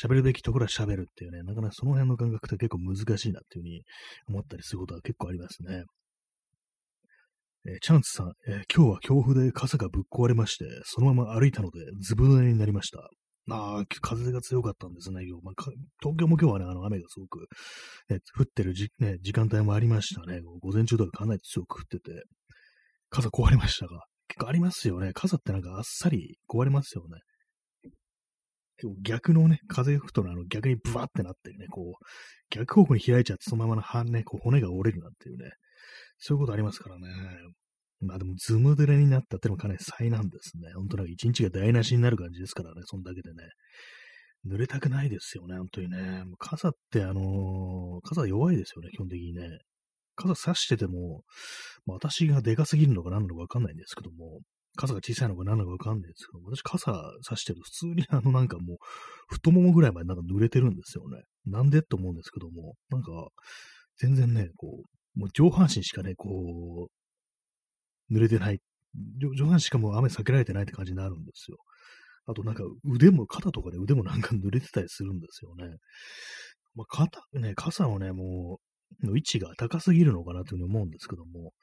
喋るべきところは喋るっていうね、なかなかその辺の感覚って結構難しいなっていうふうに思ったりすることは結構ありますね。えー、チャンスさん、えー、今日は強風で傘がぶっ壊れまして、そのまま歩いたのでずぶ濡れになりました。ああ、風が強かったんですね、今日。まあ、東京も今日はね、あの雨がすごく、ね、降ってるじ、ね、時間帯もありましたね。午前中とかかなり強く降ってて、傘壊れましたが、結構ありますよね。傘ってなんかあっさり壊れますよね。逆のね、風が吹くとあの逆にブワーってなってね、こう、逆方向に開いちゃって、そのままの半ね、こう骨が折れるなんていうね、そういうことありますからね。まあでも、ズムデレになったってのもかなり災難ですね。ほんとなんか一日が台無しになる感じですからね、そんだけでね。濡れたくないですよね、ほんとにね。もう傘ってあのー、傘弱いですよね、基本的にね。傘差してても、まあ、私がでかすぎるのか何なのかわかんないんですけども、傘が小さいのか何なのかわかんないですけども、私傘差してると普通にあのなんかもう、太ももぐらいまでなんか濡れてるんですよね。なんでと思うんですけども、なんか、全然ね、こう、もう上半身しかね、こう、濡れてない。上, 上半身しかもう雨避けられてないって感じになるんですよ。あとなんか腕も、肩とかで腕もなんか濡れてたりするんですよね。まあ、肩、ね、傘のね、もう、の位置が高すぎるのかなというふうに思うんですけども、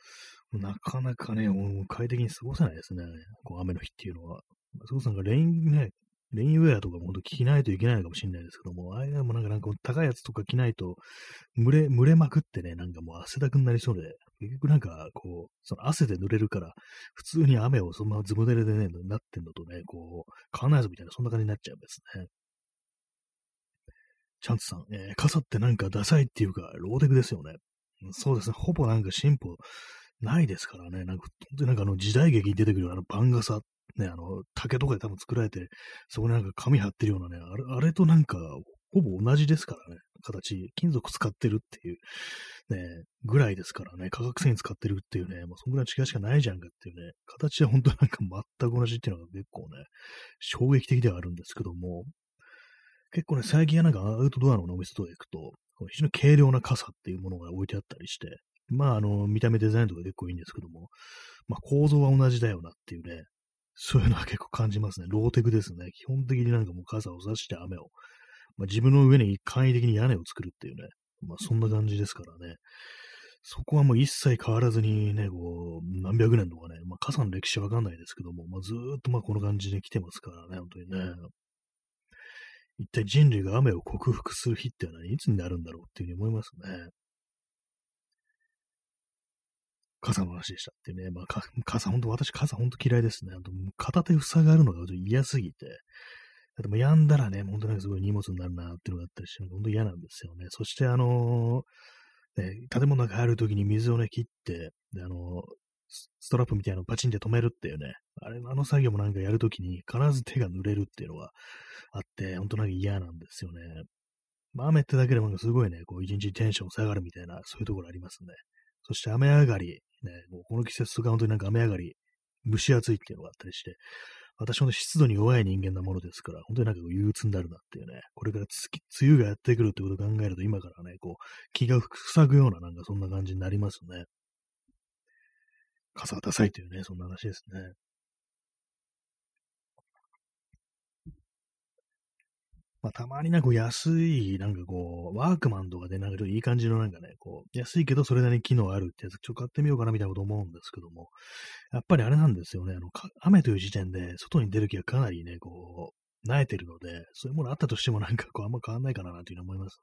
なかなかね、快適に過ごせないですね。こう雨の日っていうのは。そうそう、なんかレインね、レインウェアとかも本当着ないといけないのかもしれないですけども、ああいうのもなんかなんか高いやつとか着ないと、蒸れ、蒸れまくってね、なんかもう汗だくになりそうで、結局なんかこう、その汗で濡れるから、普通に雨をそのままずぶ濡れでね、なってんのとね、こう、変わらないぞみたいな、そんな感じになっちゃうんですね。チャンツさん、えー、傘ってなんかダサいっていうか、ローテクですよね。そうですね、ほぼなんか進歩ないですからね、なんか、本当になんかあの時代劇に出てくるあの番傘って、ね、あの、竹とかで多分作られて、そこになんか紙貼ってるようなね、あれ、あれとなんか、ほぼ同じですからね、形、金属使ってるっていう、ね、ぐらいですからね、化学繊維使ってるっていうね、もうそんぐらい違いしかないじゃんかっていうね、形は本当なんか全く同じっていうのが結構ね、衝撃的ではあるんですけども、結構ね、最近はなんかアウトドアのお店とか行くと、非常に軽量な傘っていうものが置いてあったりして、まあ、あの、見た目デザインとか結構いいんですけども、まあ、構造は同じだよなっていうね、そういうのは結構感じますね。ローテクですね。基本的になんかもう傘を差して雨を、まあ、自分の上に簡易的に屋根を作るっていうね、まあ、そんな感じですからね。そこはもう一切変わらずにね、こう、何百年とかね、まあ、傘の歴史わかんないですけども、まあ、ずーっとまあ、この感じで来てますからね、本当にね。うん、一体人類が雨を克服する日ってのは、ね、いつになるんだろうっていうふうに思いますね。傘の話でしたっていうね。まあ、か傘、本当私傘本当嫌いですね。片手塞がるのが嫌すぎて。だってもうやんだらね、本当なんかすごい荷物になるなっていうのがあったりして、本当嫌なんですよね。そしてあのー、ね、建物の中入るときに水をね、切って、であのー、ストラップみたいなのをパチンで止めるっていうね、あれ、あの作業もなんかやるときに必ず手が濡れるっていうのがあって、本当なんか嫌なんですよね。まあ、雨ってだけでもなんかすごいね、こう一日テンション下がるみたいな、そういうところありますね。そして雨上がり、ね、もうこの季節が本当になんか雨上がり、蒸し暑いっていうのがあったりして、私の湿度に弱い人間なものですから、本当になんか憂鬱になるなっていうね、これから梅雨がやってくるってことを考えると、今からね、こう、気が塞ぐようななんかそんな感じになりますね。傘はダサいというね、そんな話ですね。まあ、たまになんか安い、なんかこう、ワークマンとかでなんかちょっといい感じのなんかね、こう、安いけどそれなりに機能あるってやつ、ちょっと買ってみようかなみたいなこと思うんですけども、やっぱりあれなんですよね、あの、雨という時点で外に出る気がかなりね、こう、慣れてるので、そういうものあったとしてもなんかこう、あんま変わんないかななんていうの思います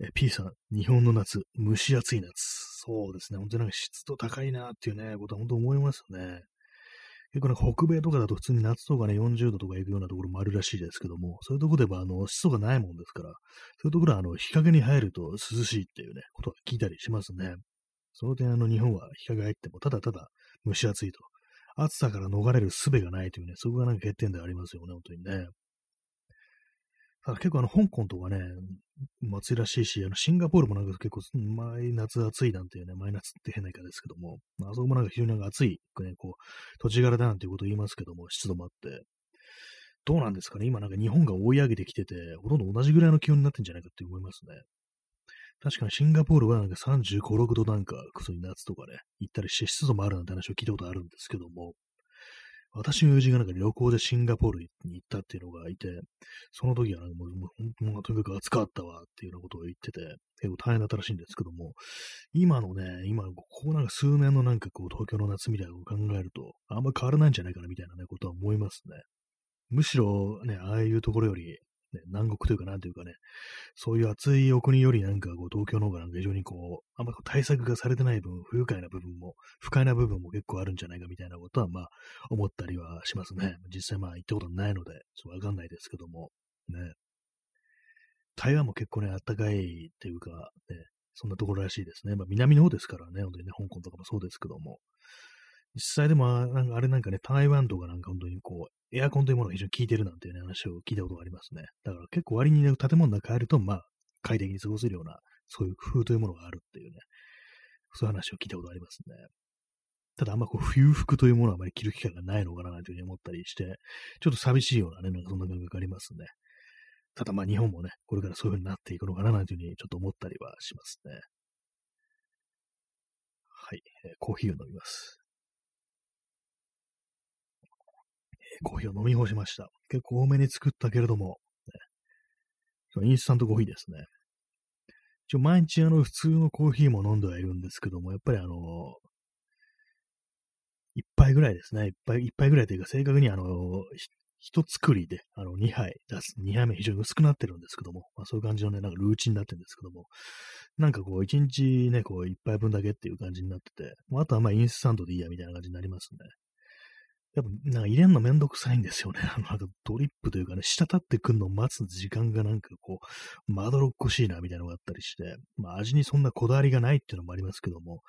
ね。え、P さん、日本の夏、蒸し暑い夏。そうですね。本当になんか湿度高いなっていうね、ことは本当思いますね。結構なんか北米とかだと普通に夏とかね、よんじゅうどとか行くようなところもあるらしいですけども、そういうところではあの、湿度がないもんですから、そういうところはあの、日陰に入ると涼しいっていうね、ことは聞いたりしますね。その点あの、日本は日陰入ってもただただ蒸し暑いと。暑さから逃れる術がないというね、そこがなんか欠点でありますよね、本当にね。ただ結構あの、香港とかね、暑いらしいし、あのシンガポールもなんか結構、毎夏暑いなんていうね、毎夏って変な言い方ですけども、あそこもなんか非常になんか暑い、ね、こう、土地柄だなんていうことを言いますけども、湿度もあって。どうなんですかね、今なんか日本が追い上げてきてて、ほとんど同じぐらいの気温になってんじゃないかって思いますね。確かにシンガポールはなんかさんじゅうご、ろくどなんか、普通に夏とかね、行ったりして湿度もあるなんて話を聞いたことあるんですけども、私の友人がなんか旅行でシンガポールに行ったっていうのがいて、その時はなんかもう、もう、もうとにかく暑かったわっていうようなことを言ってて、結構大変だったらしいんですけども、今のね、今、ここなんか数年のなんかこう東京の夏みたいなのを考えると、あんま変わらないんじゃないかなみたいなね、ことは思いますね。むしろね、ああいうところより、ね、南国というかなんというかね、そういう暑いお国よりなんかこう東京の方がなんか非常にこう、あんま対策がされてない分、不愉快な部分も、不快な部分も結構あるんじゃないかみたいなことはまあ思ったりはしますね。実際まあ行ったことないので、ちょっとわかんないですけども、ね。台湾も結構ね、あったかいっていうか、ね、そんなところらしいですね。まあ南の方ですからね、本当にね、香港とかもそうですけども。実際でも、なんかあれなんかね、台湾とかなんか本当にこう、エアコンというものが非常に効いてるなんていう、ね、話を聞いたことがありますね。だから結構割にね、建物の中に入ると、まあ、快適に過ごせるような、そういう工夫というものがあるっていうね、そういう話を聞いたことがありますね。ただあんまこう、冬服というものはあまり着る機会がないのかなというふうに思ったりして、ちょっと寂しいようなね、なんかそんな感覚がありますね。ただまあ日本もね、これからそういう風になっていくのかななんていうふうにちょっと思ったりはしますね。はい、えー、コーヒーを飲みます。コーヒーを飲み干しました。結構多めに作ったけれども、ね、インスタントコーヒーですね。一応毎日あの普通のコーヒーも飲んではいるんですけども、やっぱりあの、一杯ぐらいですね。一杯、一杯ぐらいというか正確にあの、一作りであの二杯出す。二杯目非常に薄くなってるんですけども、まあ、そういう感じのね、なんかルーチンになってるんですけども、なんかこう一日ね、こう一杯分だけっていう感じになってて、もうあとはまあインスタントでいいやみたいな感じになりますね。やっぱ、なんか入れんのめんどくさいんですよね。あの、なんかドリップというかね、滴ってくんのを待つ時間がなんかこう、まどろっこしいな、みたいなのがあったりして、まあ味にそんなこだわりがないっていうのもありますけども、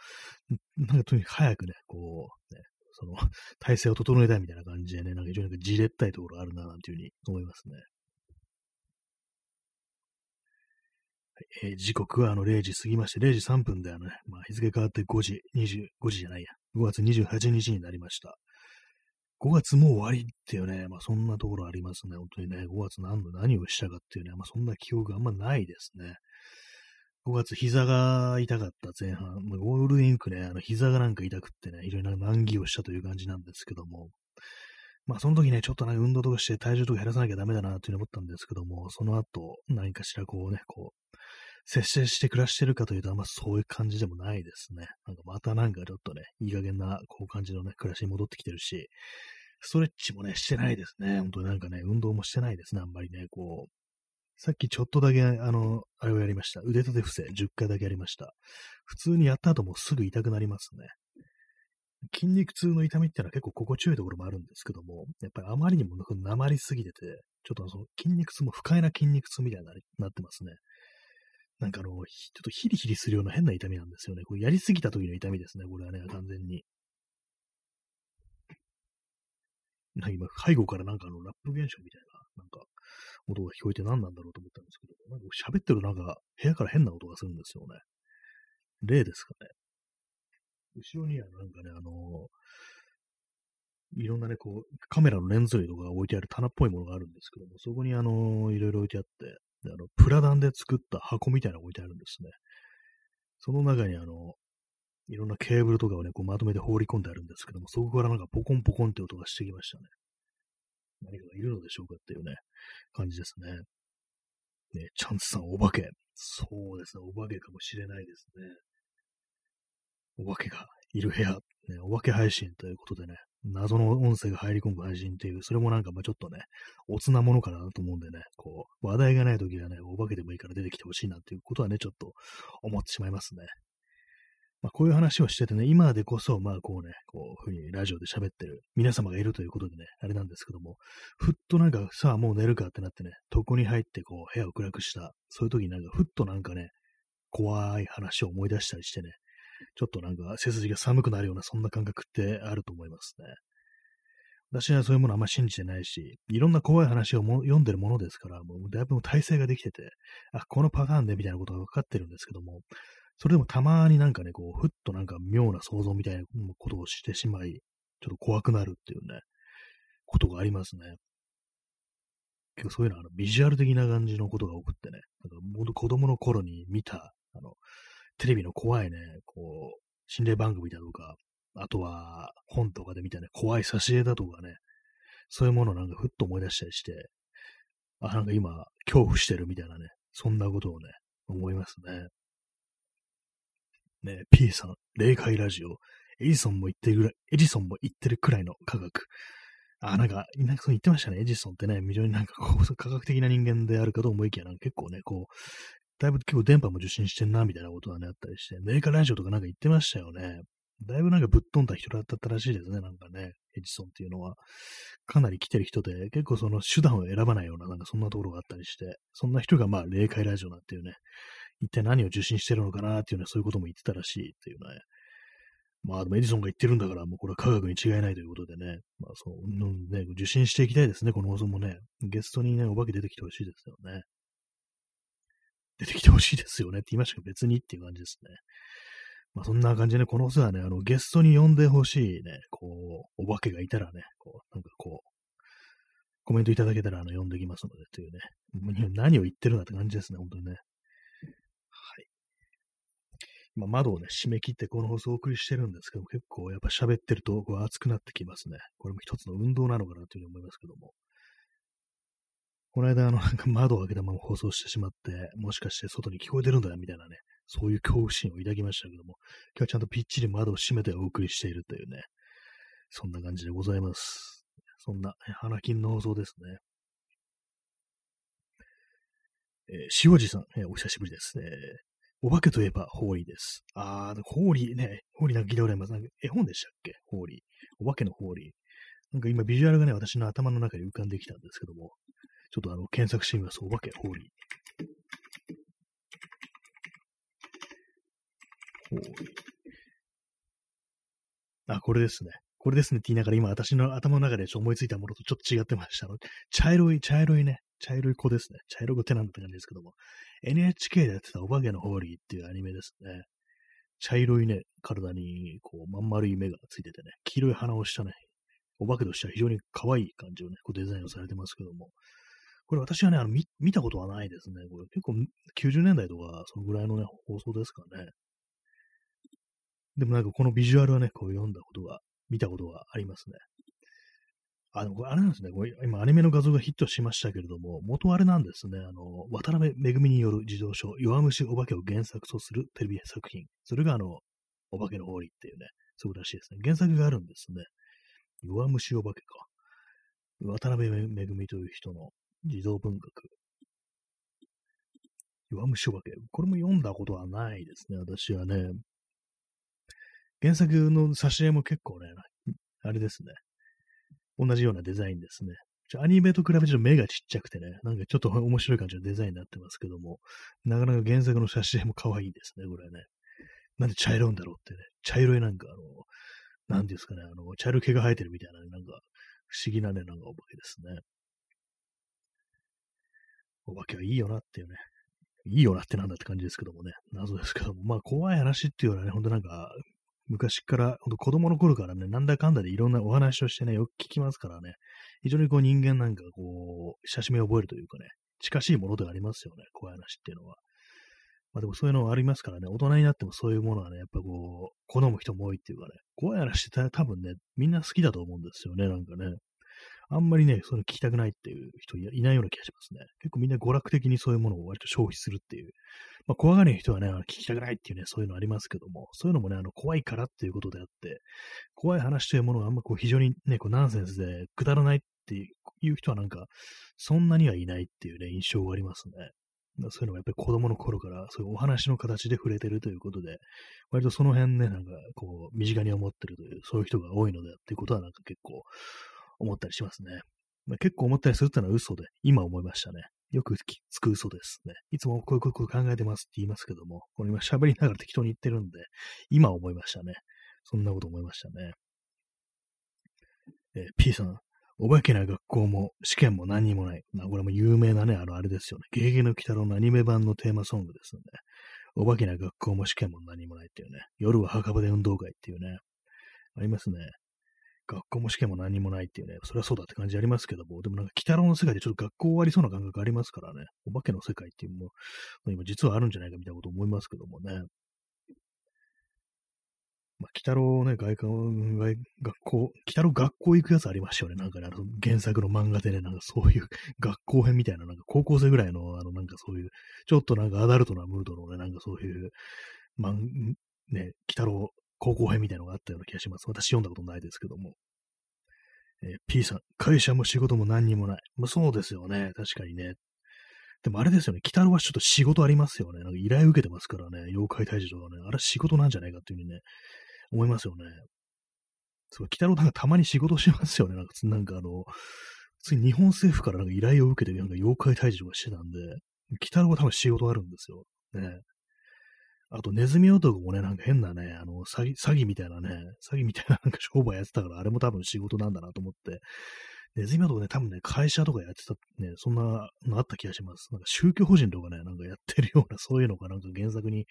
なんかとにかく早くね、こう、ね、その、体勢を整えたいみたいな感じでね、なんか非常になんかじれったいところがあるな、なんていうふうに思いますね。はい、えー、時刻はあのれいじ過ぎまして、れいじさんぷんであのね、まあ日付変わってごじ、にじゅうごじじゃないや、ごがつにじゅうはちにちになりました。ごがつもう終わりっていうね、まあそんなところありますね。本当にね、ごがつ何度何をしたかっていうね、まあそんな記憶があんまないですね。ごがつ膝が痛かった前半、まあ、ゴールデンウィークね、あの膝がなんか痛くってね、いろいろ難儀をしたという感じなんですけども、まあその時ね、ちょっとなんか運動とかして体重とか減らさなきゃダメだなというのを思ったんですけども、その後何かしらこうね、こう、節制して暮らしてるかというとあんまそういう感じでもないですね。なんかまたなんかちょっとね、いい加減なこう感じのね、暮らしに戻ってきてるし、ストレッチもね、してないですね。本当になんかね、運動もしてないですね、あんまりね、こう。さっきちょっとだけ、あの、あれをやりました。腕立て伏せ、じゅっかいだけやりました。普通にやった後もすぐ痛くなりますね。筋肉痛の痛みってのは結構心地よいところもあるんですけども、やっぱりあまりにもなまりすぎてて、ちょっとその筋肉痛も不快な筋肉痛みたいになってますね。なんかあの、ちょっとヒリヒリするような変な痛みなんですよね。これやりすぎた時の痛みですね、これはね、完全に。なんか今、背後からなんかあの、ラップ現象みたいな、なんか、音が聞こえて何なんだろうと思ったんですけど、なんか喋ってるとなんか部屋から変な音がするんですよね。例ですかね。後ろにはなんかね、あのー、いろんなね、こう、カメラのレンズ類とかが置いてある棚っぽいものがあるんですけども、そこにあのー、いろいろ置いてあって、あのプラダンで作った箱みたいなのが置いてあるんですね。その中にあの、いろんなケーブルとかをね、こうまとめて放り込んであるんですけども、そこからなんかポコンポコンって音がしてきましたね。何かがいるのでしょうかっていうね、感じですね。ね、チャンスさん、お化け。そうですね、お化けかもしれないですね。お化けがいる部屋。ね、お化け配信ということでね、謎の音声が入り込む配信っていう、それもなんかまあちょっとね、おつなものかなと思うんでね、こう、話題がないときはね、お化けでもいいから出てきてほしいなっていうことはね、ちょっと思ってしまいますね。まあ、こういう話をしててね、今でこそ、まあこうね、こういうふうにラジオで喋ってる皆様がいるということでね、あれなんですけども、ふっとなんか、さあもう寝るかってなってね、床に入ってこう部屋を暗くした、そういう時になんか、ふっとなんかね、怖い話を思い出したりしてね、ちょっとなんか背筋が寒くなるような、そんな感覚ってあると思いますね。私はそういうものあんま信じてないし、いろんな怖い話をも読んでるものですから、もうだいぶ体制ができてて、あ、このパターンでみたいなことが分かってるんですけども、それでもたまになんかね、こう、ふっとなんか妙な想像みたいなことをしてしまい、ちょっと怖くなるっていうね、ことがありますね。結構そういうのは、あの、ビジュアル的な感じのことが多くってね、なんか子供の頃に見た、あの、テレビの怖いね、こう、心霊番組だとか、あとは本とかで見たね、怖い挿絵だとかね、そういうものをなんかふっと思い出したりして、あ、なんか今、恐怖してるみたいなね、そんなことをね、思いますね。ね、P さん、霊界ラジオ、エジソンも言ってるぐらい、エジソンも言ってるくらいの科学。あ、なんか、なんかそう言ってましたね。エジソンってね、非常になんかこう、科学的な人間であるかと思いきや、なんか結構ね、こう、だいぶ結構電波も受信してんな、みたいなことはね、あったりして、霊界ラジオとかなんか言ってましたよね。だいぶなんかぶっ飛んだ人だったらしいですね、なんかね、エジソンっていうのは。かなり来てる人で、結構その手段を選ばないような、なんかそんなところがあったりして、そんな人がまあ、霊界ラジオなんていうね、一体何を受信してるのかなっていうね、そういうことも言ってたらしいっていうね。まあ、でもエジソンが言ってるんだから、もうこれは科学に違いないということでね。まあ、そう、うん、ね、受信していきたいですね、この放送もね。ゲストにね、お化け出てきてほしいですよね。出てきてほしいですよねって言いましたけど、別にっていう感じですね。まあ、そんな感じでね、この放送はね、あの、ゲストに呼んでほしいね、こう、お化けがいたらね、こう、なんかこう、コメントいただけたら、あの、呼んできますので、というね。何を言ってるんだって感じですね、本当にね。まあ、窓をね、締め切ってこの放送をお送りしてるんですけども、結構やっぱ喋ってるとこう熱くなってきますね。これも一つの運動なのかなというふうに思いますけども。この間、あの、なんか窓を開けたまま放送してしまって、もしかして外に聞こえてるんだよみたいなね、そういう恐怖心を抱きましたけども、今日はちゃんとぴっちり窓を閉めてお送りしているというね、そんな感じでございます。そんな、花金の放送ですね。えー、塩地さん、えー、お久しぶりです。えーお化けといえば、ホーリーです。あー、ホーリーね。ホーリーなんか聞いたことあります。なんか絵本でしたっけ？ホーリー。お化けのホーリー。なんか今、ビジュアルがね、私の頭の中に浮かんできたんですけども、ちょっとあの、検索してみます。お化け、ホーリー。ホーリー。あ、これですね。これですねって言いながら、今、私の頭の中でちょっと思いついたものとちょっと違ってました。茶色い、茶色いね。茶色い子ですね。茶色い子ってなんだって感じですけども。エヌエイチケー でやってたお化けのホーリーっていうアニメですね。茶色いね、体に、こう、まん丸い目がついててね、黄色い鼻をしたね、お化けとしては非常に可愛い感じをね、こうデザインをされてますけども、これ私はね、あの 見, 見たことはないですね。これ結構きゅうじゅうねんだいとか、そのぐらいのね、放送ですかね。でもなんかこのビジュアルはね、こう読んだことが、見たことがありますね。あの、これあれなんですね。これ今アニメの画像がヒットしましたけれども、元あれなんですね。あの、渡辺めぐみによる児童書、弱虫お化けを原作とするテレビ作品。それがあの、お化けの氷っていうね、そうらしいですね。原作があるんですね。弱虫お化けか。渡辺めぐみという人の児童文学。弱虫お化け。これも読んだことはないですね。私はね。原作の挿絵も結構ね、あれですね。同じようなデザインですね。アニメと比べてちょっと目がちっちゃくてね、なんかちょっと面白い感じのデザインになってますけども、なかなか原作の写真も可愛いですね、これはね。なんで茶色いんだろうってね、茶色いなんかあの、なんですかね、あの、茶色い毛が生えてるみたいな、なんか不思議なね、なんかお化けですね。お化けはいいよなっていうね、いいよなってなんだって感じですけどもね、謎ですけども、まあ怖い話っていうのはね、ほんとなんか、昔から、ほんと子供の頃からね、なんだかんだでいろんなお話をしてね、よく聞きますからね、非常にこう人間なんかこう、親しみを覚えるというかね、近しいものではありますよね、怖い話っていうのは。まあでもそういうのはありますからね、大人になってもそういうものはね、やっぱこう、好む人も多いっていうかね、怖い話って多分ね、みんな好きだと思うんですよね、なんかね。あんまりね、そういうの聞きたくないっていう人いないような気がしますね。結構みんな娯楽的にそういうものを割と消費するっていう。まあ、怖がりの人はね、聞きたくないっていうね、そういうのありますけども、そういうのもね、あの、怖いからっていうことであって、怖い話というものがあんまこう非常にね、こうナンセンスでくだらないっていう人はなんか、そんなにはいないっていうね、印象がありますね。そういうのがやっぱり子供の頃から、そういうお話の形で触れてるということで、割とその辺ね、なんかこう、身近に思ってるという、そういう人が多いのでっていうことはなんか結構、思ったりしますね。まあ、結構思ったりするってのは嘘で、今思いましたね。よくつく嘘ですね。いつもこういうこと考えてますって言いますけども、これ今喋りながら適当に言ってるんで、今思いましたね。そんなこと思いましたね。えー、P さん、お化けな学校も試験も何にもない。まあ、これも有名なね、あのあれですよね。ゲゲの鬼太郎のアニメ版のテーマソングですよね。お化けな学校も試験も何もないっていうね。夜は墓場で運動会っていうね。ありますね。学校も試験も何もないっていうね、それはそうだって感じありますけども、でもなんか、鬼太郎の世界でちょっと学校終わりそうな感覚ありますからね、お化けの世界っていうもの、今実はあるんじゃないかみたいなこと思いますけどもね。まあ、鬼太郎ね、外科、外、学校、鬼太郎学校行くやつありましたよね、なんかね、あの原作の漫画でね、なんかそういう学校編みたいな、なんか高校生ぐらいの、あのなんかそういう、ちょっとなんかアダルトなムードのね、なんかそういう、まん、ね、鬼太郎、高校編みたいなのがあったような気がします。私読んだことないですけども。えー、P さん、会社も仕事も何にもない。まあ、そうですよね。確かにね。でもあれですよね。鬼太郎はちょっと仕事ありますよね。なんか依頼受けてますからね。妖怪退治とかね。あれ仕事なんじゃないかっていうふうにね、思いますよね。そう、鬼太郎なんかたまに仕事しますよね。なんか、なんかあの、普通に日本政府からなんか依頼を受けて、なんか妖怪退治とかしてたんで、鬼太郎は多分仕事あるんですよ。ね。あと、ネズミ男もね、なんか変なね、あの、詐欺、詐欺みたいなね、詐欺みたいななんか商売やってたから、あれも多分仕事なんだなと思って、ネズミ男ね、多分ね、会社とかやってたね、そんなのあった気がします。なんか宗教法人とかね、なんかやってるような、そういうのがなんか原作に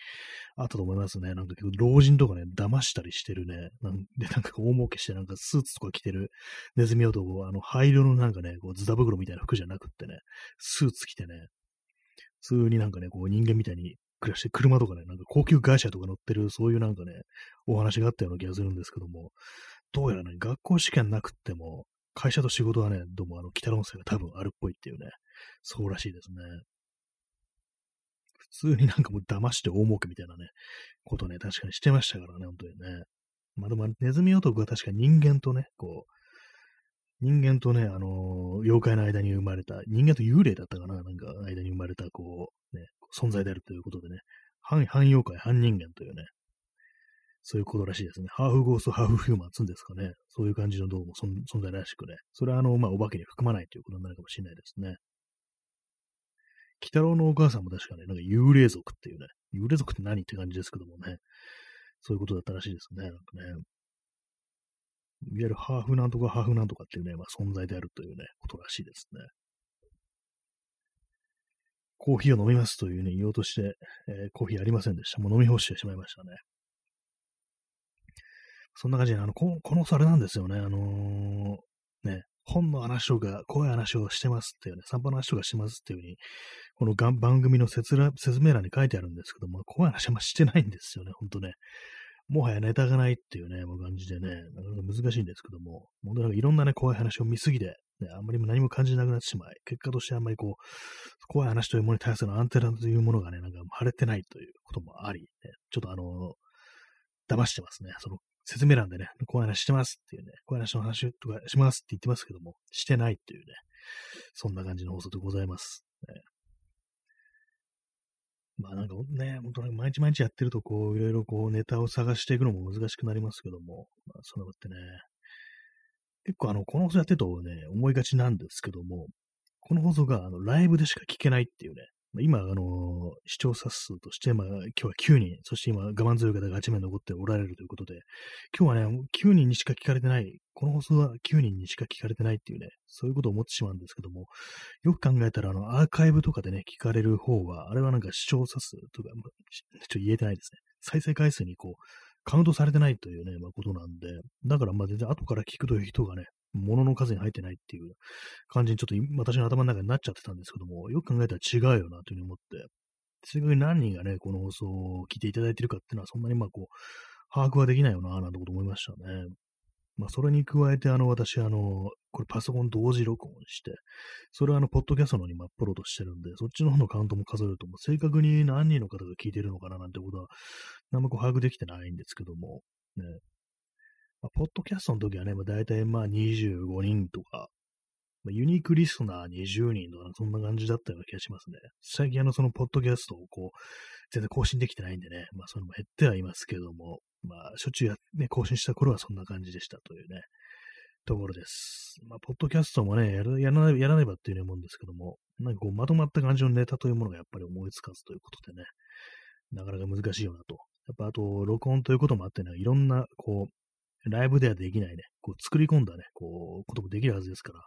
あったと思いますね。なんか結構老人とかね、騙したりしてるね、なんで、なんか大儲けしてなんかスーツとか着てるネズミ男は、あの、灰色のなんかね、こう、ズタ袋みたいな服じゃなくってね、スーツ着てね、普通になんかね、こう人間みたいに、暮らして車とかね、なんか高級会社とか乗ってる、そういうなんかね、お話があったような気がするんですけども、どうやらね、学校試験なくっても、会社と仕事はね、どうもあの、北論線が多分あるっぽいっていうね、そうらしいですね。普通になんかもう騙して大儲けみたいなね、ことね、確かにしてましたからね、本当にね。まあでも、ネズミ男は確か人間とね、こう、人間とね、あのー、妖怪の間に生まれた、人間と幽霊だったかな、なんか間に生まれた、こう、ね、存在であるということでね、半、半妖怪、半人間というね、そういうことらしいですね。ハーフゴースト、ハーフヒューマンつんですかね。そういう感じのどうも存在らしくね。それはあの、まあ、お化けに含まないということになるかもしれないですね。鬼太郎のお母さんも確かね、なんか幽霊族っていうね、幽霊族って何って感じですけどもね、そういうことだったらしいですね、なんかね。いわゆるハーフなんとかハーフなんとかっていうね、まあ、存在であるというね、ことらしいですね。コーヒーを飲みますというね、言おうとして、えー、コーヒーありませんでした。もう飲み干してしまいましたね。そんな感じで、あの、こ, このさ、あれなんですよね、あのー、ね、本の話とか、怖い話をしてますっていうね、散歩の話とかしてますっていうふうに、このが番組の説明欄に書いてあるんですけども、怖い話はしてないんですよね、ほんとね。もはやネタがないっていうね、もう感じでね、なかなか難しいんですけども、本当なんかいろんなね、怖い話を見すぎて、ね、あんまり何も感じなくなってしまい、結果としてあんまりこう、怖い話というものに対するアンテナというものがね、なんか腫れてないということもあり、ね、ちょっとあの、騙してますね。その説明欄でね、怖い話してますっていうね、怖い話の話とかしますって言ってますけども、してないっていうね、そんな感じの放送でございます。ね、まあなんかね、本当に毎日毎日やってるとこう、いろいろこうネタを探していくのも難しくなりますけども、まあそのってね、結構あの、この放送やってるとね、思いがちなんですけども、この放送があのライブでしか聞けないっていうね、今、あの、視聴者数として、まあ、今日はきゅうにん、そして今、我慢強い方がはち名残っておられるということで、今日はね、きゅうにんにしか聞かれてない、この放送はきゅうにんにしか聞かれてないっていうね、そういうことを思ってしまうんですけども、よく考えたら、あの、アーカイブとかでね、聞かれる方は、あれはなんか視聴者数とか、まあ、ちょっと言えてないですね。再生回数にこう、カウントされてないというね、まあ、ことなんで、だからまあ、全然後から聞くという人がね、物の数に入ってないっていう感じにちょっと私の頭の中になっちゃってたんですけども、よく考えたら違うよなというふうに思って、正確に何人がね、この放送を聞いていただいているかっていうのはそんなにまあこう、把握はできないよな、なんてこと思いましたね。まあそれに加えてあの私あの、これパソコン同時録音して、それはあの、ポッドキャストのにアップロードしてるんで、そっちの方のカウントも数えると、もう正確に何人の方が聞いているのかななんてことは、あんまこう把握できてないんですけども、ね。ポッドキャストの時はね、まあ、大体まあにじゅうごにんとか、まあ、ユニークリスナーにじゅうにんとか、そんな感じだったような気がしますね。最近あの、そのポッドキャストをこう、全然更新できてないんでね、まあ、それも減ってはいますけども、まあ、しょっちゅうや、ね、更新した頃はそんな感じでしたというね、ところです。まあ、ポッドキャストもね、やら、やらない、やらねばっていうようなもんですけども、なんかこう、まとまった感じのネタというものがやっぱり思いつかずということでね、なかなか難しいよなと。やっぱあと、録音ということもあってね、いろんな、こう、ライブではできないね、こう作り込んだね、こう、こともできるはずですから、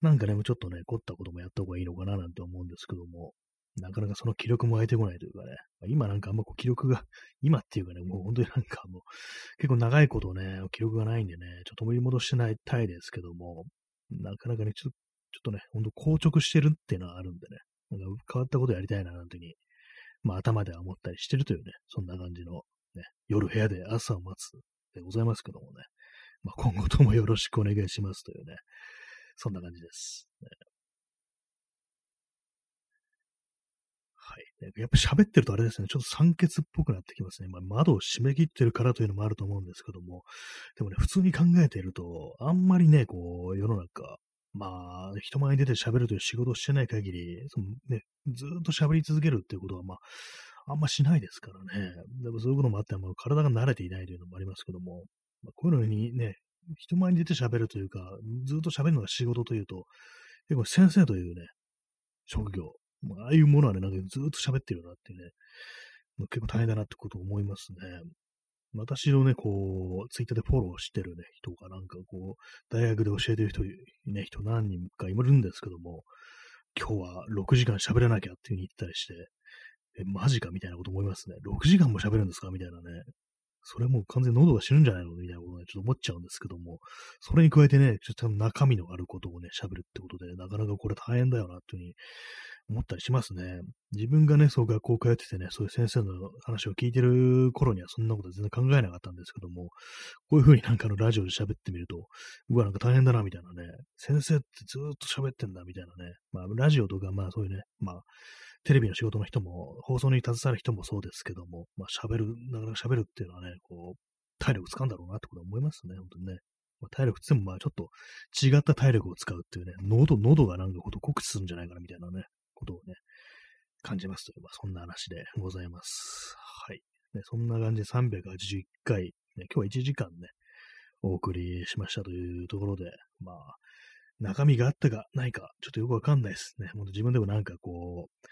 なんかね、ちょっとね、凝ったこともやった方がいいのかななんて思うんですけども、なかなかその気力も湧いてこないというかね、今なんかあんまこう気力が、今っていうかね、もう本当になんかもう、結構長いことね、気力がないんでね、ちょっと取り戻してないたいですけども、なかなかね、ちょっと、ちょっとね、本当硬直してるっていうのはあるんでね、なんか変わったことやりたいななんていうに、まあ頭では思ったりしてるというね、そんな感じの、ね、夜部屋で朝を待つ。でございますけどもね。まあ、今後ともよろしくお願いしますというね。そんな感じです。ね、はい。やっぱ喋ってるとあれですね、ちょっと酸欠っぽくなってきますね。まあ、窓を閉め切ってるからというのもあると思うんですけども、でもね、普通に考えていると、あんまりね、こう、世の中、まあ、人前に出て喋るという仕事をしてない限り、そのね、ずっと喋り続けるっていうことは、まあ、あんましないですからね。でもそういうこともあって、体が慣れていないというのもありますけども、まあ、こういうのにね、人前に出て喋るというか、ずっと喋るのが仕事というと、結構先生というね、職業、まあ、ああいうものはね、なんかずっと喋ってるなっていうね、まあ、結構大変だなってことを思いますね。私のね、こう、ツイッターでフォローしてるね、人がなんかこう、大学で教えてる人、ね、人何人かいるんですけども、今日はろくじかん喋らなきゃっていう風に言ったりして、え、マジかみたいなこと思いますね。ろくじかんも喋るんですかみたいなね。それはもう完全に喉が死ぬんじゃないのみたいなことをね、ちょっと思っちゃうんですけども、それに加えてね、ちょっと中身のあることをね、喋るってことで、なかなかこれ大変だよな、というふうに思ったりしますね。自分がね、そう学校通っててね、そういう先生の話を聞いてる頃にはそんなこと全然考えなかったんですけども、こういうふうになんかのラジオで喋ってみると、うわ、なんか大変だな、みたいなね。先生ってずーっと喋ってんだ、みたいなね。まあ、ラジオとか、まあそういうね、まあ、テレビの仕事の人も、放送に携わる人もそうですけども、まあ喋る、なかなか喋るっていうのはね、こう、体力使うんだろうなってことは思いますね、本当にね。まあ、体力ってもまあちょっと違った体力を使うっていうね、喉、喉がなんかことを酷使するんじゃないかなみたいなね、ことをね、感じますという、まあそんな話でございます。はい。ね、そんな感じでさんびゃくはちじゅういっかい、ね、今日はいちじかんね、お送りしましたというところで、まあ、中身があったかないか、ちょっとよくわかんないですね。本当自分でもなんかこう、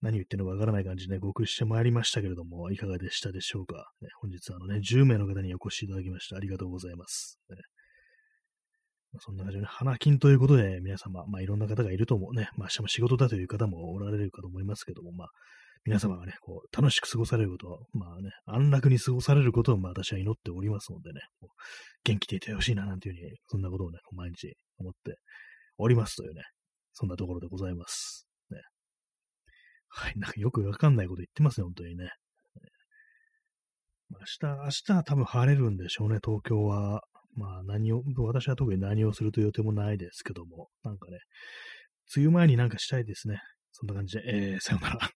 何言ってるのかわからない感じでね、ご告知してまいりましたけれども、いかがでしたでしょうか。ね、本日あのね、じゅう名の方にお越しいただきましてありがとうございます。ね、まあ、そんな感じで、ね、花金ということで皆様、まあいろんな方がいると思うね、まあ仕事だという方もおられるかと思いますけども、まあ皆様がね、こう、楽しく過ごされることを、まあね、安楽に過ごされることを、まあ私は祈っておりますのでね、元気でいてほしいな、なんていうふうに、そんなことをね、毎日思っておりますというね、そんなところでございます。ね、はい、なんかよくわかんないこと言ってますね、本当にね。明日、明日は多分晴れるんでしょうね、東京は。まあ何を、私は特に何をするという予定もないですけども、なんかね、梅雨前になんかしたいですね。そんな感じで、えー、さよなら。